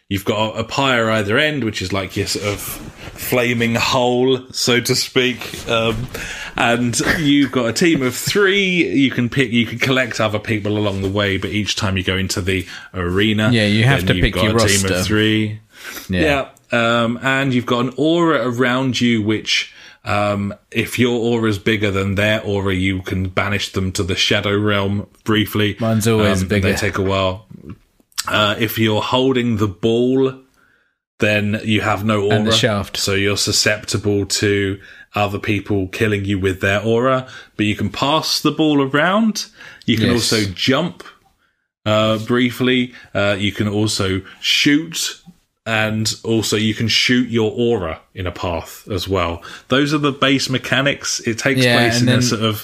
You've got a pyre either end, which is like your sort of flaming hole, so to speak, and you've got a team of 3. You can collect other people along the way, but each time you go into the arena, you have to pick your roster. Team of 3. And you've got an aura around you, which if your aura is bigger than their aura, you can banish them to the shadow realm briefly. Mine's always bigger. They take a while. If you're holding the ball, then you have no aura. And the shaft. So you're susceptible to other people killing you with their aura. But you can pass the ball around. You can also jump briefly. You can also shoot. And also you can shoot your aura in a path as well. Those are the base mechanics. It takes place in a sort of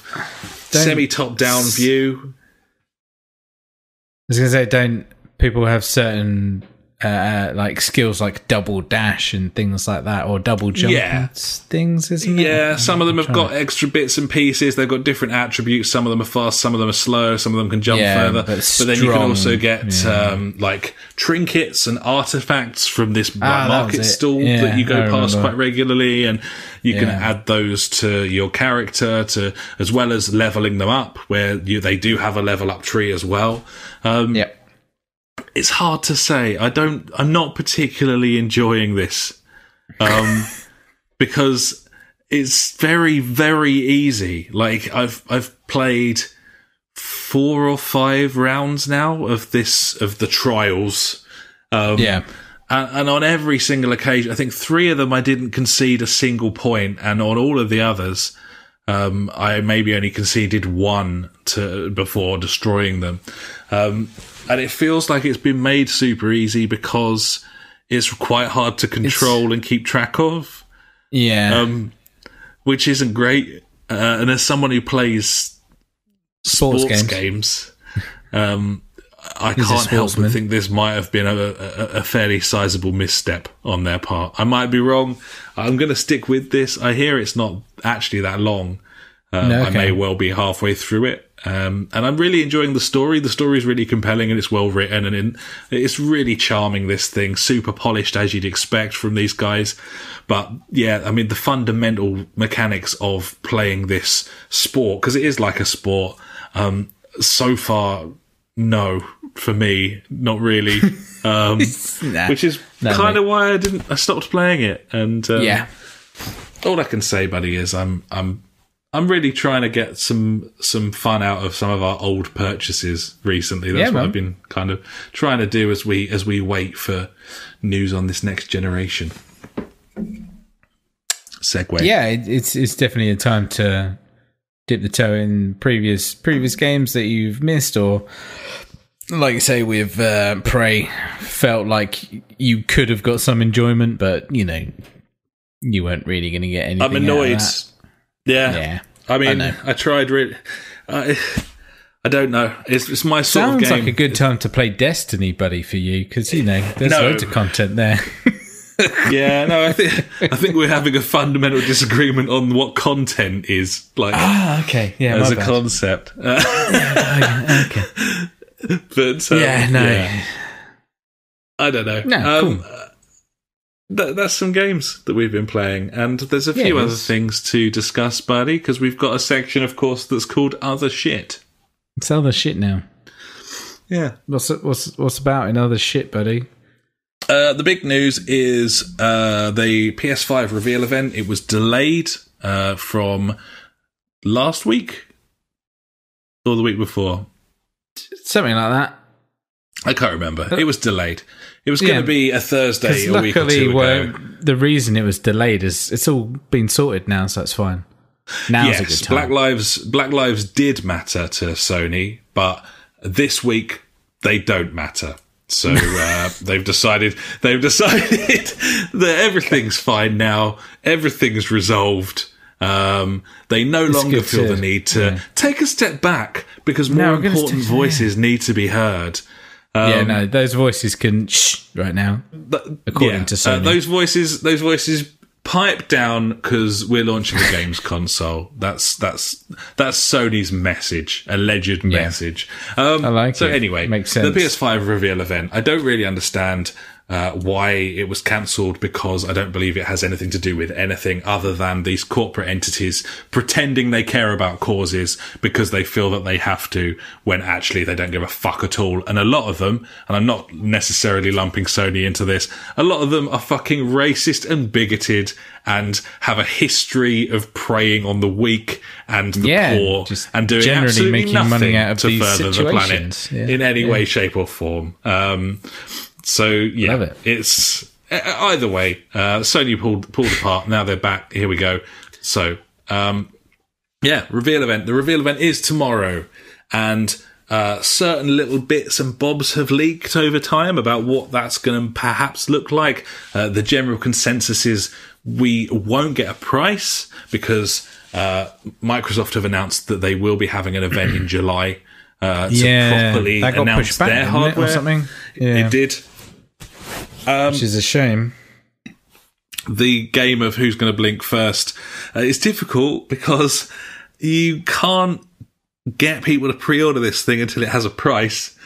semi-top-down view. I was going to say, don't... People have certain skills like double dash and things like that, or double jump things, isn't it? Yeah, some of them have got extra bits and pieces. They've got different attributes. Some of them are fast, some of them are slow, some of them can jump further. But then you can also get trinkets and artifacts from this market stall that you go past quite regularly, and you can add those to your character, as well as leveling them up, where they do have a level up tree as well. It's hard to say. I'm not particularly enjoying this because it's very, very easy. Like I've played 4 or 5 rounds now of the trials. And on every single occasion, I think 3 of them I didn't concede a single point, and on all of the others, I maybe only conceded 1 before destroying them. And it feels like it's been made super easy because it's quite hard to control and keep track of. Which isn't great. And as someone who plays sports games. I can't help but think this might have been a fairly sizable misstep on their part. I might be wrong. I'm going to stick with this. I hear it's not actually that long. I may well be halfway through it. And I'm really enjoying the story. The story is really compelling and it's well written and it's really charming, this thing. Super polished, as you'd expect from these guys. But yeah, I mean, the fundamental mechanics of playing this sport, because it is like a sport, so far, no, for me, not really. Which is kind of why I stopped playing it. And all I can say, buddy, is I'm really trying to get some fun out of some of our old purchases recently. That's what I've been kind of trying to do as we wait for news on this next generation. Segue. Yeah, it's definitely a time to dip the toe in previous games that you've missed, or like you say with Prey, felt like you could have got some enjoyment, but you weren't really going to get anything. I'm annoyed. Out of that. Yeah, I mean, I tried. Really, I don't know. It's my sort of game. Sounds like a good time to play Destiny, buddy, for you, because there's loads of content there. Yeah, no, I think we're having a fundamental disagreement on what content is like. Ah, okay, yeah, as a concept. Okay, but I don't know. No, cool. That's some games that we've been playing, and there's a few other things to discuss, buddy, because we've got a section, of course, that's called Other Shit. It's Other Shit now. Yeah. What's about in Other Shit, buddy? The big news is the PS5 reveal event. It was delayed from last week or the week before. Something like that. I can't remember. It was delayed. It was going to be a Thursday a week or two ago. The reason it was delayed is it's all been sorted now, so that's fine. Now's a good time. Black lives did matter to Sony, but this week they don't matter. So they've decided that everyth's fine now. Everything's resolved. They no longer feel the need to take a step back because more important voices need to be heard. Those voices can shh right now, according to Sony. Those voices pipe down because we're launching a games console. That's Sony's message, alleged message. I like it. So anyway, makes sense. The PS5 reveal event. I don't really understand why it was cancelled, because I don't believe it has anything to do with anything other than these corporate entities pretending they care about causes because they feel that they have to, when actually they don't give a fuck at all. And a lot of them, and I'm not necessarily lumping Sony into this, a lot of them are fucking racist and bigoted and have a history of preying on the weak and the poor and doing absolutely nothing money out of to further the planet in any way, shape or form. So yeah, it's either way. Sony pulled apart. Now they're back. Here we go. So reveal event. The reveal event is tomorrow, and certain little bits and bobs have leaked over time about what that's going to perhaps look like. The general consensus is we won't get a price because Microsoft have announced that they will be having an event in July to properly announce their hardware or something. Yeah. It did. Which is a shame. The game of who's going to blink first is difficult because you can't get people to pre-order this thing until it has a price.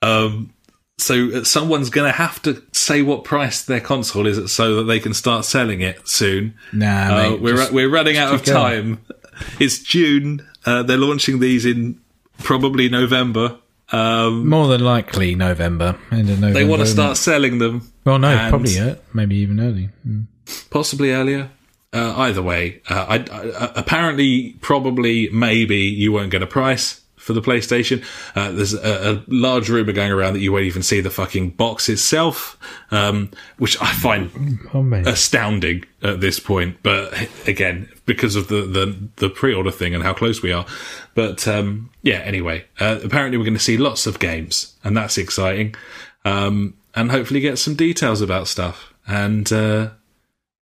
So someone's going to have to say what price their console is so that they can start selling it soon. Nah, mate, we're running out of time. It's June. They're launching these in probably November. More than likely November. They want to start selling them. Well, no, probably maybe even early. Possibly earlier. Either way, apparently, probably, maybe you won't get a price for the PlayStation. There's a large rumour going around that you won't even see the fucking box itself, which I find astounding at this point. But again, because of the pre-order thing and how close we are. But anyway, apparently we're going to see lots of games, and that's exciting. And hopefully get some details about stuff. And are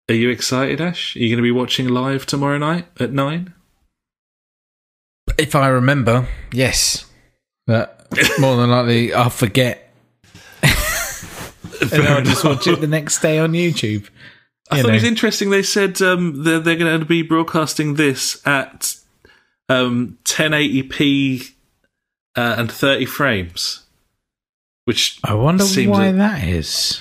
you excited, Ash? Are you going to be watching live tomorrow night at 9? If I remember, yes. But more than likely, I'll forget. And I'll just watch it the next day on YouTube. I thought it was interesting. They said they're going to be broadcasting this at 1080p and 30 frames. Which I wonder why that is.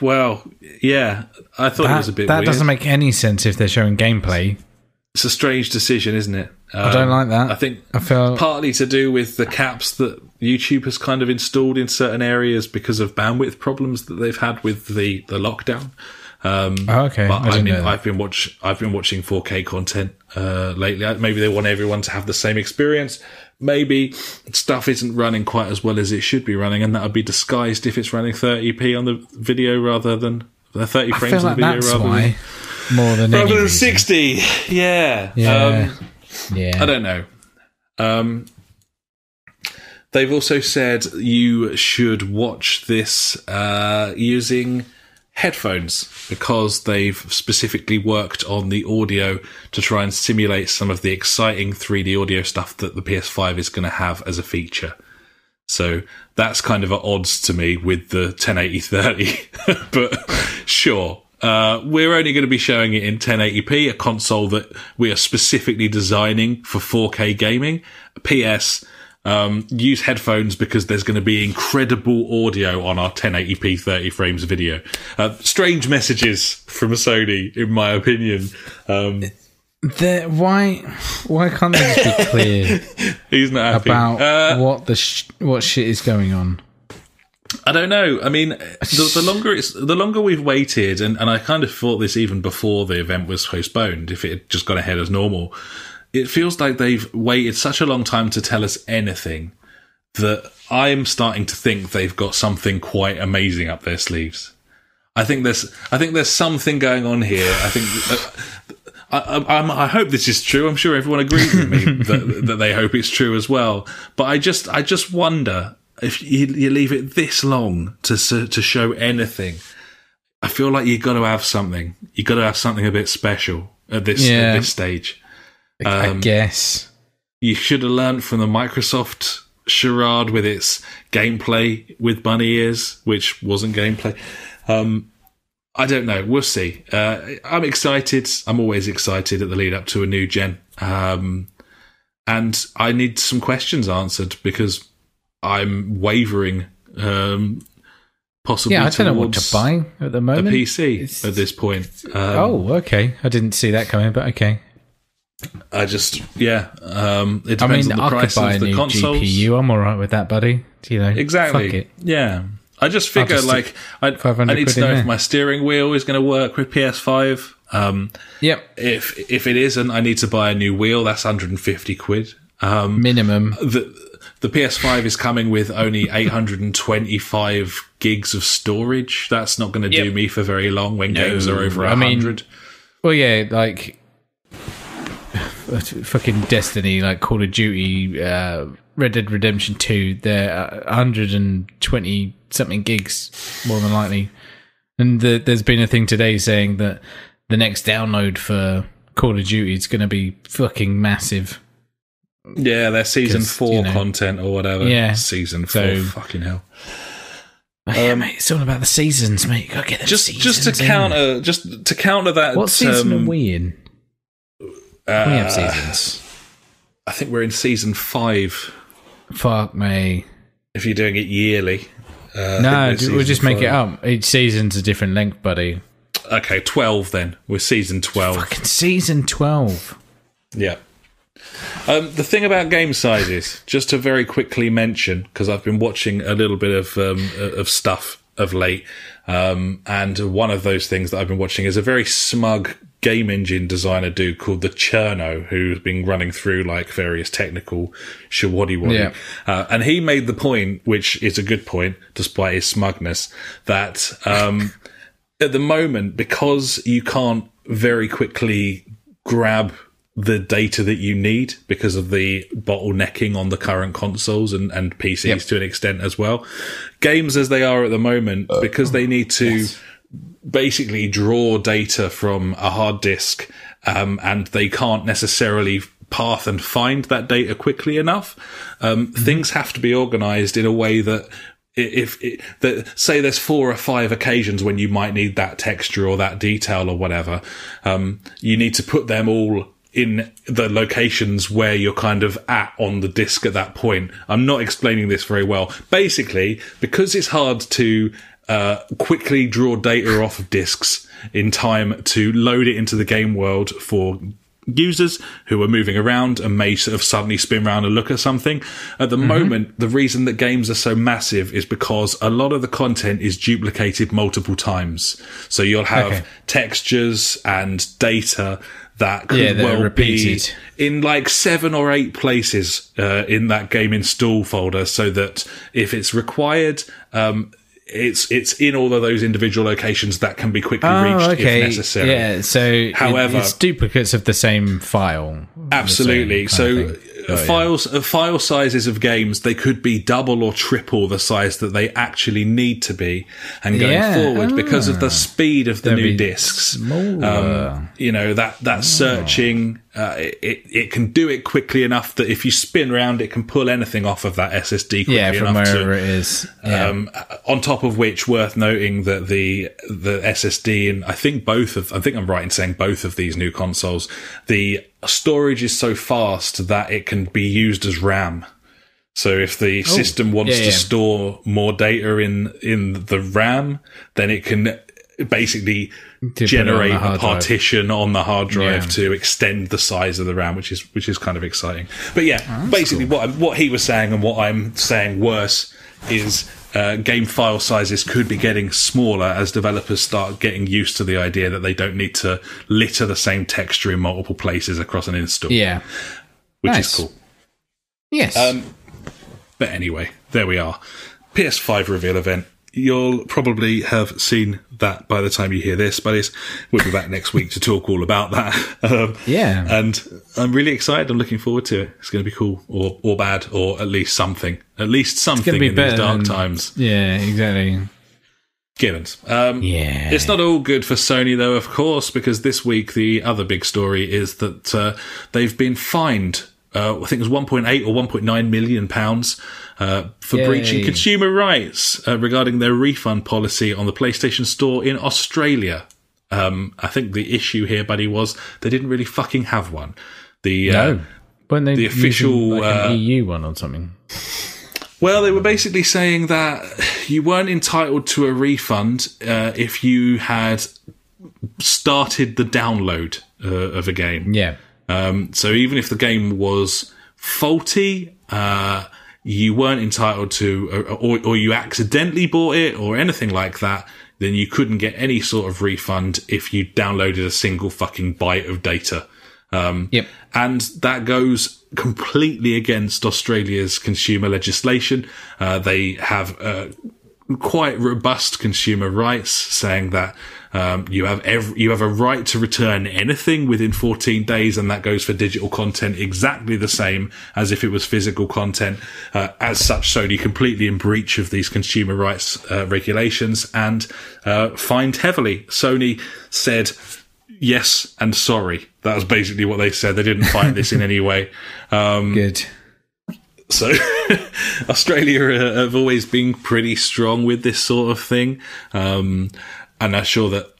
Well, yeah, I thought it was a bit weird. That doesn't make any sense if they're showing gameplay. It's a strange decision, isn't it? I don't like that. I think I feel partly to do with the caps that YouTube has kind of installed in certain areas because of bandwidth problems that they've had with the lockdown. Okay. But I've been watching 4K content lately. Maybe they want everyone to have the same experience. Maybe stuff isn't running quite as well as it should be running, and that would be disguised if it's running 30p on the video rather than 30 frames on the video rather than 60. Yeah. Yeah. I don't know. They've also said you should watch this using headphones because they've specifically worked on the audio to try and simulate some of the exciting 3D audio stuff that the PS5 is going to have as a feature. So that's kind of at odds to me with the 1080-30, but sure. We're only going to be showing it in 1080p, a console that we are specifically designing for 4K gaming. P.S. Use headphones because there's going to be incredible audio on our 1080p 30 frames video. Strange messages from Sony, in my opinion. Why can't they just be clear? He's not happy about what shit is going on. I don't know. I mean, the longer we've waited, and I kind of thought this even before the event was postponed, if it had just gone ahead as normal. It feels like they've waited such a long time to tell us anything that I'm starting to think they've got something quite amazing up their sleeves. I think there's something going on here. I think I hope this is true. I'm sure everyone agrees with me that they hope it's true as well. But I just wonder if you leave it this long to show anything. I feel like you've got to have something. You've got to have something a bit special at this stage. I guess you should have learned from the Microsoft charade with its gameplay with bunny ears, which wasn't gameplay. I don't know. We'll see. I'm excited. I'm always excited at the lead up to a new gen. And I need some questions answered because I'm wavering. Possibly, yeah, I don't know what to buy at the moment. A PC at this point. Okay. I didn't see that coming, but okay. It depends on the price of the consoles. GPU, I'm all right with that, buddy. You know, exactly. Fuck it. Yeah, I just figure I need to know if my steering wheel is going to work with PS5. Yep. If it isn't, I need to buy a new wheel. That's 150 quid minimum. The PS5 is coming with only 825 gigs of storage. That's not going to do me for very long when games are over 100. Fucking Destiny, like Call of Duty, Red Dead Redemption 2, they're 120 something gigs more than likely, and there's been a thing today saying that the next download for Call of Duty is going to be fucking massive. Yeah, their season 4 content or whatever. Yeah, season 4, fucking hell. Yeah, mate, it's all about the seasons, mate. You gotta get them seasons. Just to counter that. What season are we in? We have seasons. I think we're in season 5. Fuck me. If you're doing it yearly. No, we'll just make it up. Each season's a different length, buddy. Okay, 12 then. We're season 12. Fucking season 12. Yeah. The thing about game sizes, just to very quickly mention, because I've been watching a little bit of stuff of late, and one of those things that I've been watching is a very smug game engine designer dude called the Cherno, who's been running through like various technical shawaddy-waddy. Yeah. And he made the point, which is a good point despite his smugness, that at the moment, because you can't very quickly grab the data that you need because of the bottlenecking on the current consoles and PCs to an extent as well, games as they are at the moment, because they need to basically draw data from a hard disk, and they can't necessarily path and find that data quickly enough. Things have to be organized in a way that say there's 4 or 5 occasions when you might need that texture or that detail or whatever, you need to put them all in the locations where you're kind of at on the disc at that point. I'm not explaining this very well. Basically, because it's hard to quickly draw data off of discs in time to load it into the game world for users who are moving around and may sort of suddenly spin around and look at something. At the moment, the reason that games are so massive is because a lot of the content is duplicated multiple times. So you'll have textures and data that could repeated. Be in like 7 or 8 places in that game install folder, so that if it's required, it's in all of those individual locations that can be quickly reached if necessary. Yeah, so however, it's duplicates of the same file. Absolutely. So file sizes of games, they could be double or triple the size that they actually need to be. And going forward, because of the speed of the new discs, that searching, it can do it quickly enough that if you spin around, it can pull anything off of that SSD quickly enough. Yeah, from wherever it is. On top of which, worth noting that the SSD, and I think I'm right in saying both of these new consoles, the storage is so fast that it can be used as RAM. So if the system wants to store more data in the RAM, then it can basically generate a partition on the hard drive to extend the size of the RAM, which is kind of exciting. But basically what he was saying and what I'm saying worse is game file sizes could be getting smaller as developers start getting used to the idea that they don't need to litter the same texture in multiple places across an install. Yeah. Which is cool. Yes. But anyway, there we are. PS5 reveal event. You'll probably have seen that by the time you hear this, but we'll be back next week to talk all about that. And I'm really excited. I'm looking forward to it. It's going to be cool or bad, or at least something. At least something in these dark times. Yeah, exactly. Givens. It's not all good for Sony, though, of course, because this week the other big story is that they've been fined. I think it was £1.8 or £1.9 million for breaching consumer rights regarding their refund policy on the PlayStation Store in Australia. I think the issue here, buddy, was they didn't really fucking have one. Weren't they the official an EU one or something? Well, they were basically saying that you weren't entitled to a refund if you had started the download of a game. Yeah. So even if the game was faulty, you weren't entitled to, or you accidentally bought it or anything like that, then you couldn't get any sort of refund if you downloaded a single fucking byte of data. And that goes completely against Australia's consumer legislation. They have quite robust consumer rights, saying that you have a right to return anything within 14 days, and that goes for digital content exactly the same as if it was physical content. As such, Sony completely in breach of these consumer rights regulations and fined heavily. Sony said yes and sorry. That was basically what they said. They didn't find this in any way. Good. So Australia have always been pretty strong with this sort of thing. And I'm sure that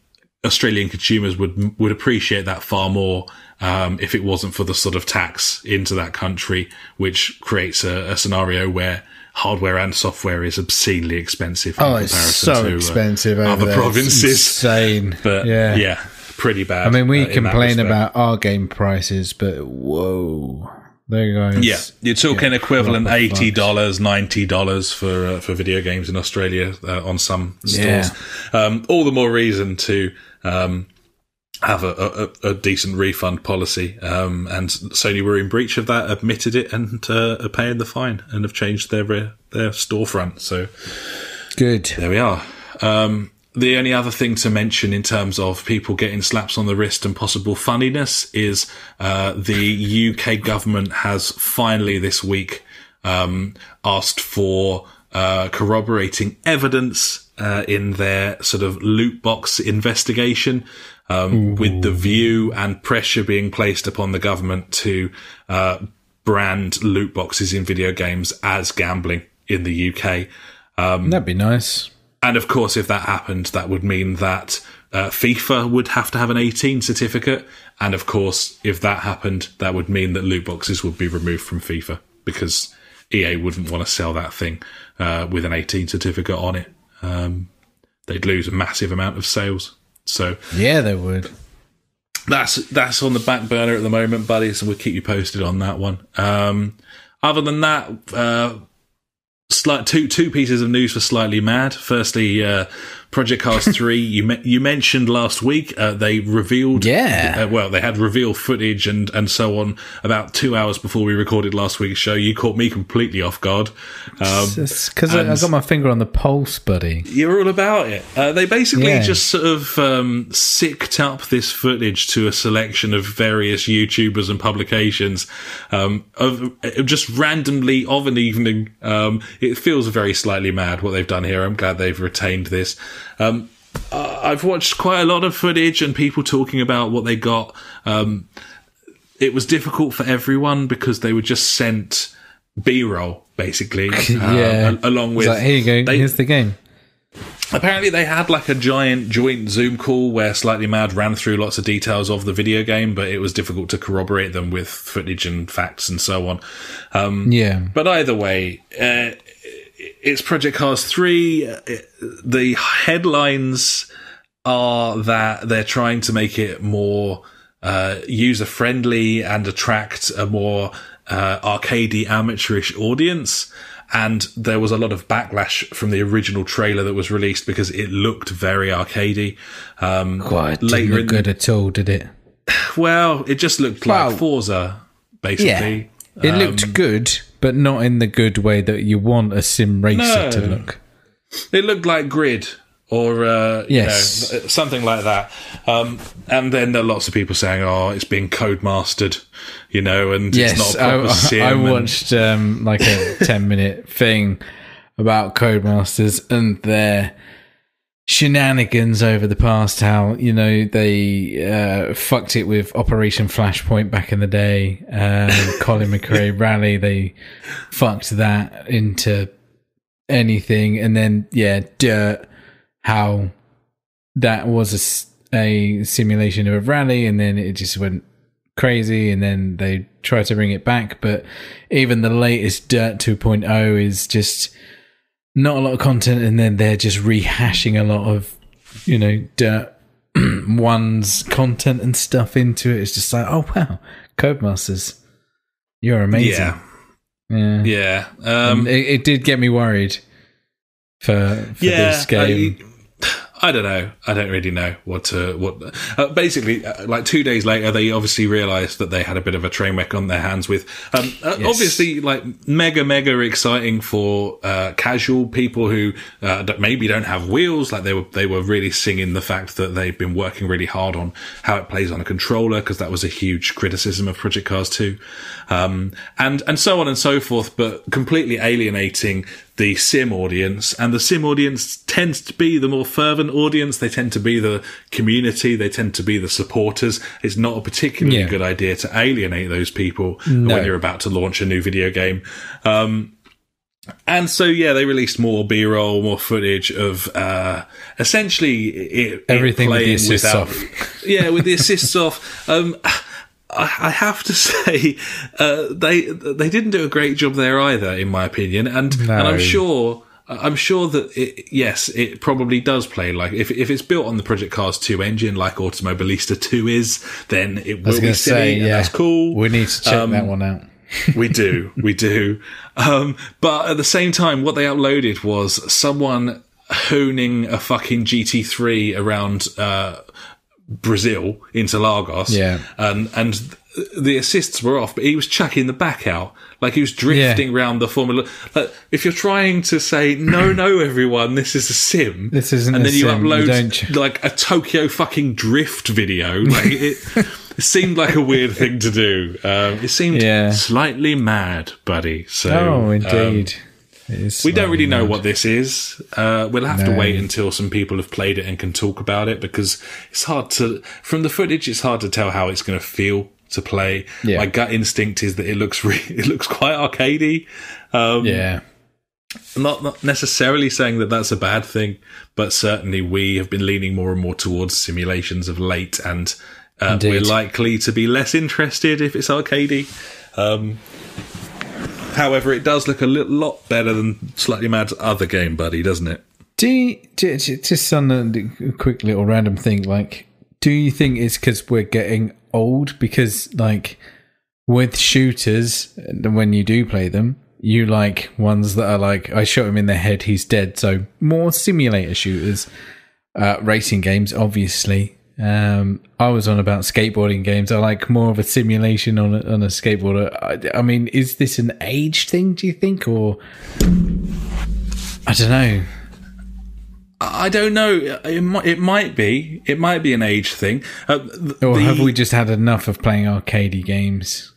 Australian consumers would appreciate that far more if it wasn't for the sort of tax into that country, which creates a scenario where hardware and software is obscenely expensive. In comparison it's so to, expensive over other there. Provinces. It's insane. But yeah, pretty bad. I mean, we complain about our game prices, but whoa. There you go. Yeah, you're talking equivalent $80, $90 for video games in Australia on some stores. All the more reason to have a decent refund policy. And Sony were in breach of that, admitted it, and are paying the fine and have changed their storefront. So good. There we are. The only other thing to mention in terms of people getting slaps on the wrist and possible funniness is the UK government has finally this week asked for corroborating evidence in their sort of loot box investigation, with the view and pressure being placed upon the government to brand loot boxes in video games as gambling in the UK. That'd be nice. And of course, if that happened, that would mean that FIFA would have to have an 18 certificate. And of course, if that happened, that would mean that loot boxes would be removed from FIFA, because EA wouldn't want to sell that thing with an 18 certificate on it. They'd lose a massive amount of sales. So yeah, they would. That's on the back burner at the moment, buddies, and we'll keep you posted on that one. Other than that, two pieces of news for Slightly Mad. Firstly, Project Cars 3. You mentioned last week they revealed. Yeah. Well, they had reveal footage and so on about 2 hours before we recorded last week's show. You caught me completely off guard. It's because I got my finger on the pulse, buddy. You're all about it. They basically just sort of sicked up this footage to a selection of various YouTubers and publications of just randomly of an evening. It feels very Slightly Mad what they've done here. I'm glad they've retained this. I've watched quite a lot of footage and people talking about what they got. It was difficult for everyone because they were just sent B-roll, basically, along with... It's like, here you go, here's the game. Apparently they had like a giant joint Zoom call where Slightly Mad ran through lots of details of the video game, but it was difficult to corroborate them with footage and facts and so on. But either way... it's Project Cars 3. The headlines are that they're trying to make it more user-friendly and attract a more arcadey, amateurish audience. And there was a lot of backlash from the original trailer that was released because it looked very arcadey. Quite didn't look good at all, did it? Well, it just looked like Forza, basically. Yeah. It looked good, but not in the good way that you want a sim racer to look. It looked like Grid or you know, something like that. And then there are lots of people saying, "Oh, it's being codemastered," you know, and it's not a proper sim. I watched like a 10-minute thing about Codemasters and their shenanigans over the past. How, you know, they fucked it with Operation Flashpoint back in the day. Colin McRae Rally, they fucked that into anything. And then Dirt, how that was a simulation of a rally, and then it just went crazy, and then they tried to bring it back, but even the latest Dirt 2.0 is just not a lot of content, and then they're just rehashing a lot of, you know, Dirt 1's content and stuff into it. It's just like, oh wow, Codemasters, you're amazing. Yeah. It did get me worried for this game. I don't know. I don't really know basically, like 2 days later, they obviously realised that they had a bit of a train wreck on their hands with, obviously, like mega exciting for casual people who maybe don't have wheels. Like they were really singing the fact that they've been working really hard on how it plays on a controller, because that was a huge criticism of Project Cars 2, and so on and so forth. But completely alienating the sim audience, and the sim audience tends to be the more fervent audience. They tend to be the community. They tend to be the supporters. It's not a particularly good idea to alienate those people when you're about to launch a new video game. And so, they released more B-roll, more footage of essentially everything with the assists off. Yeah, with the assists off. I have to say, they didn't do a great job there either, in my opinion. And I'm sure that it probably does play like, if it's built on the Project Cars 2 engine, like Automobilista 2 is, then it will be silly, and that's cool. We need to check that one out. We do. But at the same time, what they uploaded was someone honing a fucking GT3 around Brazil into Lagos, and the assists were off, but he was chucking the back out, like he was drifting around the Formula. Like, if you're trying to say no, everyone, this is a sim, this isn't, and then you upload like a Tokyo fucking drift video, like it seemed like a weird thing to do. It seemed slightly mad, buddy. So, indeed. We don't really know what this is. We'll have to wait until some people have played it and can talk about it, because it's hard to, from the footage, it's hard to tell how it's going to feel to play. Yeah. My gut instinct is that it looks quite arcadey. Yeah. Not necessarily saying that that's a bad thing, but certainly we have been leaning more and more towards simulations of late, and we're likely to be less interested if it's arcadey. However, it does look a lot better than Slightly Mad's other game, buddy, doesn't it? Just a quick little random thing. Like, do you think it's because we're getting old? Because, like, with shooters, when you do play them, you like ones that are like, I shot him in the head, he's dead. So more simulator shooters, racing games, obviously. I was on about skateboarding games. I like more of a simulation on a skateboarder. I mean, is this an age thing, do you think? Or I don't know. I don't know. It might be. It might be an age thing. Or have we just had enough of playing arcadey games?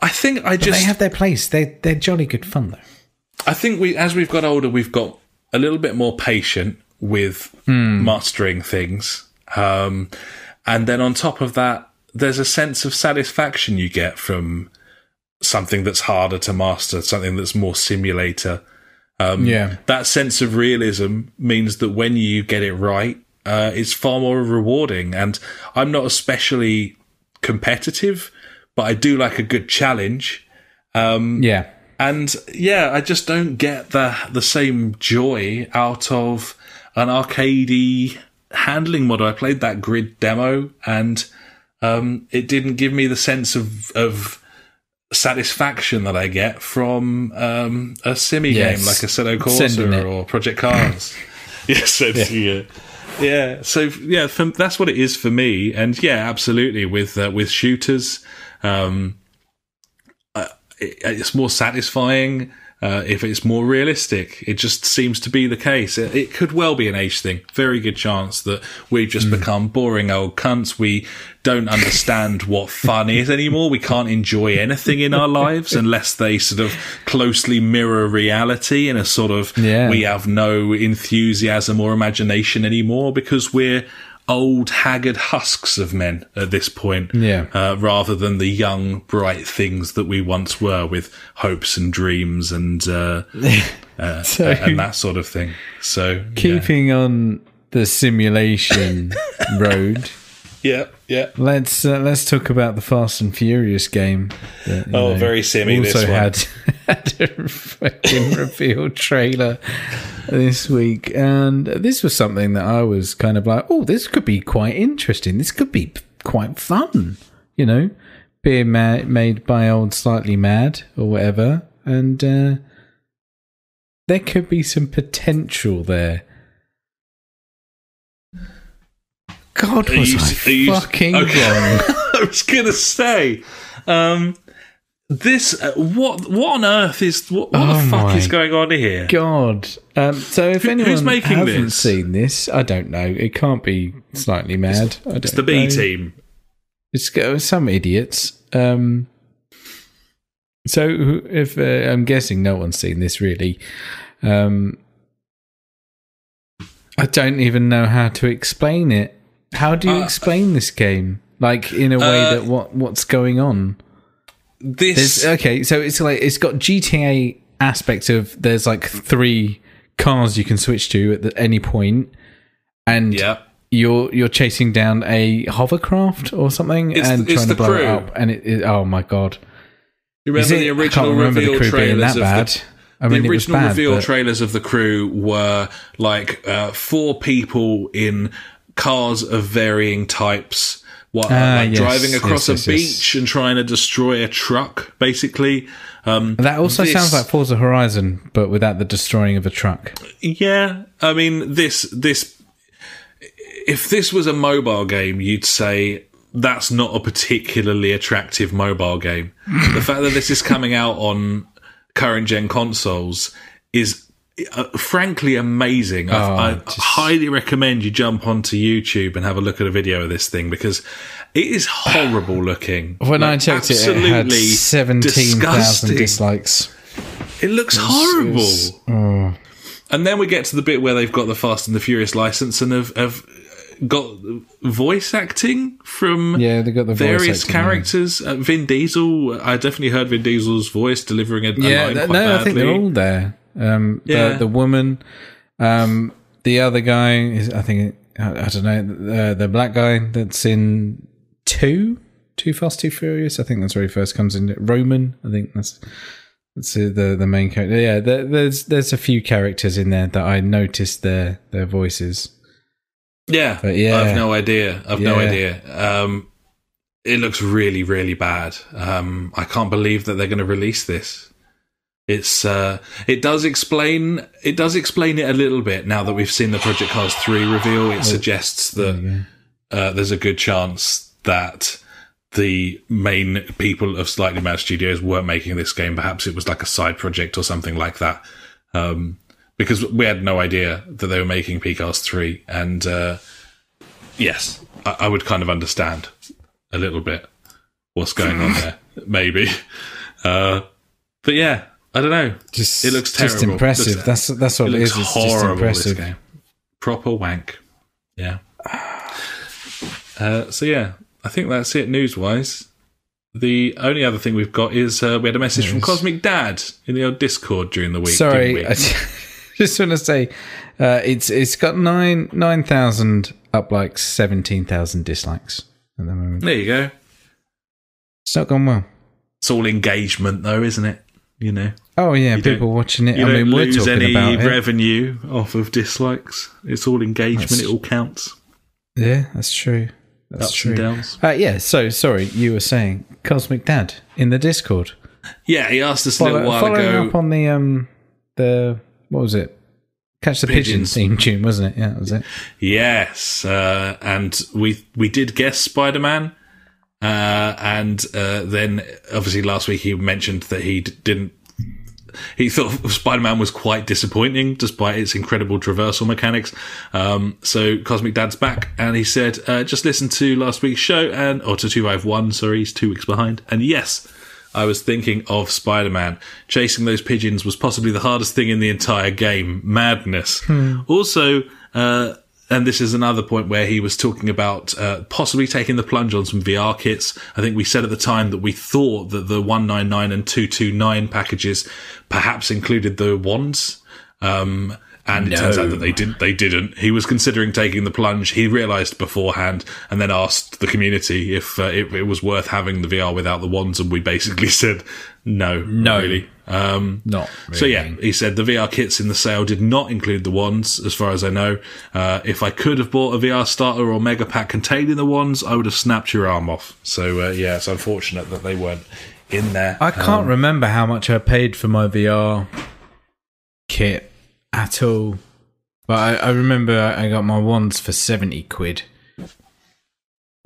I think they have their place. They're jolly good fun, though. I think as we've got older, we've got a little bit more patient with mastering things. And then on top of that, there's a sense of satisfaction you get from something that's harder to master, something that's more simulator. That sense of realism means that when you get it right, it's far more rewarding. And I'm not especially competitive, but I do like a good challenge. I just don't get the same joy out of an arcadey handling model. I played that Grid demo, and it didn't give me the sense of satisfaction that I get from a simmy game like a Assetto Corsa or Project Cars. That's what it is for me. And absolutely, with shooters, it's more satisfying if it's more realistic. It just seems to be the case. It could well be an age thing. Very good chance that we've just become boring old cunts. We don't understand what fun is anymore. We can't enjoy anything in our lives unless they sort of closely mirror reality in a sort of, we have no enthusiasm or imagination anymore because we're old, haggard husks of men at this point, rather than the young, bright things that we once were, with hopes and dreams and and that sort of thing. So keeping on the simulation road, let's talk about the Fast and Furious game. That, very simmy. Also this one had a fucking reveal trailer this week, and this was something that I was kind of like, this could be quite interesting. This could be quite fun, being made by old Slightly Mad or whatever, and there could be some potential there. God, wrong? I was going to say, this. What on earth is? What the fuck is going on here? God. So if anyone hasn't seen this, I don't know. It can't be Slightly Mad. It's the B team. It's some idiots. So if I'm guessing, no one's seen this really. I don't even know how to explain it. How do you explain this game? Like, in a way that what's going on? So it's like, it's got GTA aspects of, there's like 3 cars you can switch to at any point, and you're chasing down a hovercraft or something and trying to blow it up. And it oh my god! You remember the original reveal trailers of that? The original reveal trailers of The Crew were like 4 people in cars of varying types, driving across a beach and trying to destroy a truck, basically. That also sounds like Forza Horizon, but without the destroying of a truck. Yeah, I mean, this. If this was a mobile game, you'd say that's not a particularly attractive mobile game. The fact that this is coming out on current-gen consoles is frankly amazing. I highly recommend you jump onto YouTube and have a look at a video of this thing, because it is horrible looking. When I checked it had 17,000 dislikes. It looks horrible. And then we get to the bit where they've got the Fast and the Furious license and have got voice acting from they got the various characters. Vin Diesel, I definitely heard Vin Diesel's voice delivering a line quite badly. I think they're all there. The woman, the other guy is, I think, I don't know, the black guy that's in Too Fast, Too Furious. I think that's where he first comes in. Roman, I think that's the main character. Yeah, there's a few characters in there that I noticed their voices. Yeah, but I've no idea. It looks really, really bad. I can't believe that they're going to release this. It's it does explain it a little bit now that we've seen the Project Cars 3 reveal. It suggests that there's a good chance that the main people of Slightly Mad Studios weren't making this game. Perhaps it was like a side project or something like that. Because we had no idea that they were making PCARS 3. And yes, I would kind of understand a little bit what's going on there, maybe. But yeah, I don't know. It looks terrible. Just impressive. That's what it is. It's just impressive. This game. Proper wank. Yeah. So yeah, I think that's it news-wise. The only other thing we've got is we had a message from Cosmic Dad in the old Discord during the week. Sorry, didn't we? Just want to say it's got 9,000 uplikes, 17,000 dislikes at the moment. There you go. It's not gone well. It's all engagement, though, isn't it? You know. Oh yeah, people watching it. I mean, we're talking about it. You don't lose any revenue off of dislikes. It's all engagement. It all counts. Yeah, that's true. That's ups and downs. So sorry, you were saying Cosmic Dad in the Discord. Yeah, he asked us a little while ago. Following up on the what was it? Catch the Pigeons theme tune, wasn't it? Yeah, that was it. Yes, and we did guess Spider-Man, and then obviously last week he mentioned that he didn't. He thought Spider-Man was quite disappointing despite its incredible traversal mechanics. So Cosmic Dad's back and he said, just listen to last week's show to 251, sorry, he's 2 weeks behind. And yes, I was thinking of Spider-Man. Chasing those pigeons was possibly the hardest thing in the entire game. Madness. Also, and this is another point where he was talking about possibly taking the plunge on some VR kits. I think we said at the time that we thought that the 199 and 229 packages perhaps included the wands. It turns out that they didn't. He was considering taking the plunge. He realised beforehand and then asked the community if it was worth having the VR without the wands. And we basically said, no, really. Not really. So yeah, he said the VR kits in the sale did not include the wands, as far as I know. If I could have bought a VR starter or mega pack containing the wands, I would have snapped your arm off. So yeah, it's unfortunate that they weren't in there. I can't remember how much I paid for my VR kit at all, but I remember I got my wands for 70 £70.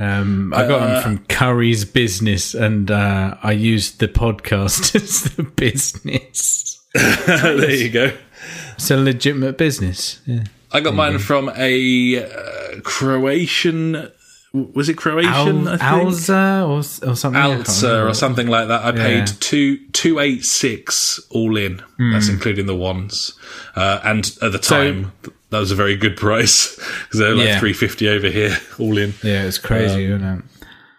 I got them from Curry's Business, and I used the podcast as the business. There you go. It's a legitimate business. Yeah. I got mine from a Croatian. Was it Croatian? Alza or something like that. I paid 286 all in. That's including the ones. And at the time, that was a very good price because they were like 350 over here all in. Yeah, it's crazy, isn't it?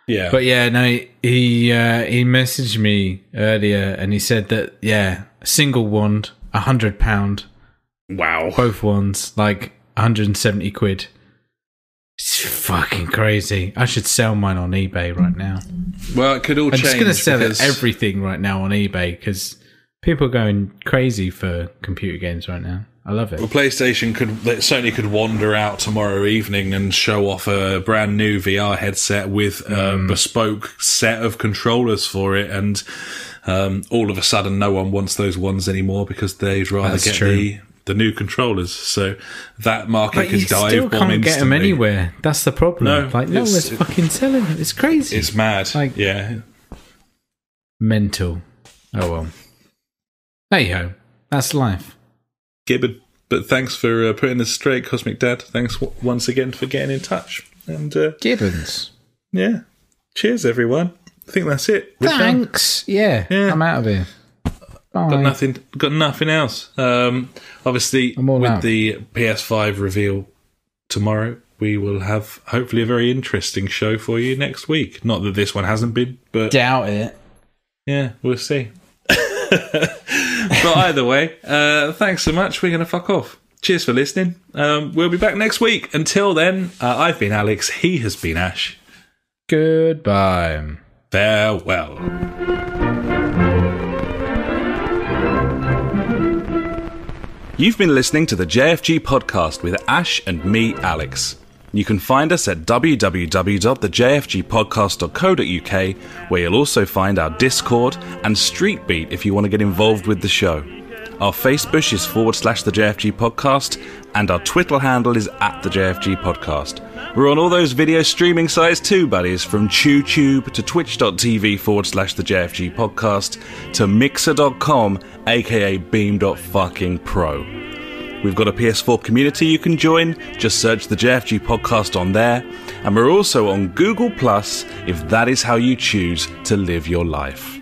Yeah, but yeah, no. He messaged me earlier and he said that a single wand, £100. Wow, both wands like 170 £70. It's fucking crazy. I should sell mine on eBay right now. Well, it could all change. I'm just going to sell everything right now on eBay because people are going crazy for computer games right now. I love it. Well, PlayStation certainly could wander out tomorrow evening and show off a brand new VR headset with a bespoke set of controllers for it, and all of a sudden no one wants those ones anymore because they'd rather the new controllers, so that market can dive bomb instantly. But you still can't get them anywhere. That's the problem. No one's fucking selling them. It's crazy. It's mad. Mental. Oh well. Hey ho, that's life. Yeah, but thanks for putting us straight, Cosmic Dad. Thanks once again for getting in touch. And Gibbons. Yeah. Cheers, everyone. I think that's it. Thanks. Yeah, I'm out of here. Bye. Got nothing else. Obviously, with the PS5 reveal tomorrow, we will have hopefully a very interesting show for you next week. Not that this one hasn't been, but doubt it. Yeah, we'll see. But either way, thanks so much. We're going to fuck off. Cheers for listening. We'll be back next week. Until then, I've been Alex. He has been Ash. Goodbye. Farewell. You've been listening to the JFG Podcast with Ash and me, Alex. You can find us at www.thejfgpodcast.co.uk, where you'll also find our Discord and Street Beat if you want to get involved with the show. Our Facebook is /the JFG Podcast, and our Twitter handle is @the JFG Podcast. We're on all those video streaming sites too, buddies, from ChewTube to twitch.tv/the JFG Podcast to mixer.com, aka beam.fucking.pro. We've got a PS4 community you can join, just search the JFG Podcast on there, and we're also on Google Plus if that is how you choose to live your life.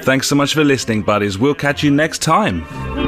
Thanks so much for listening, buddies. We'll catch you next time.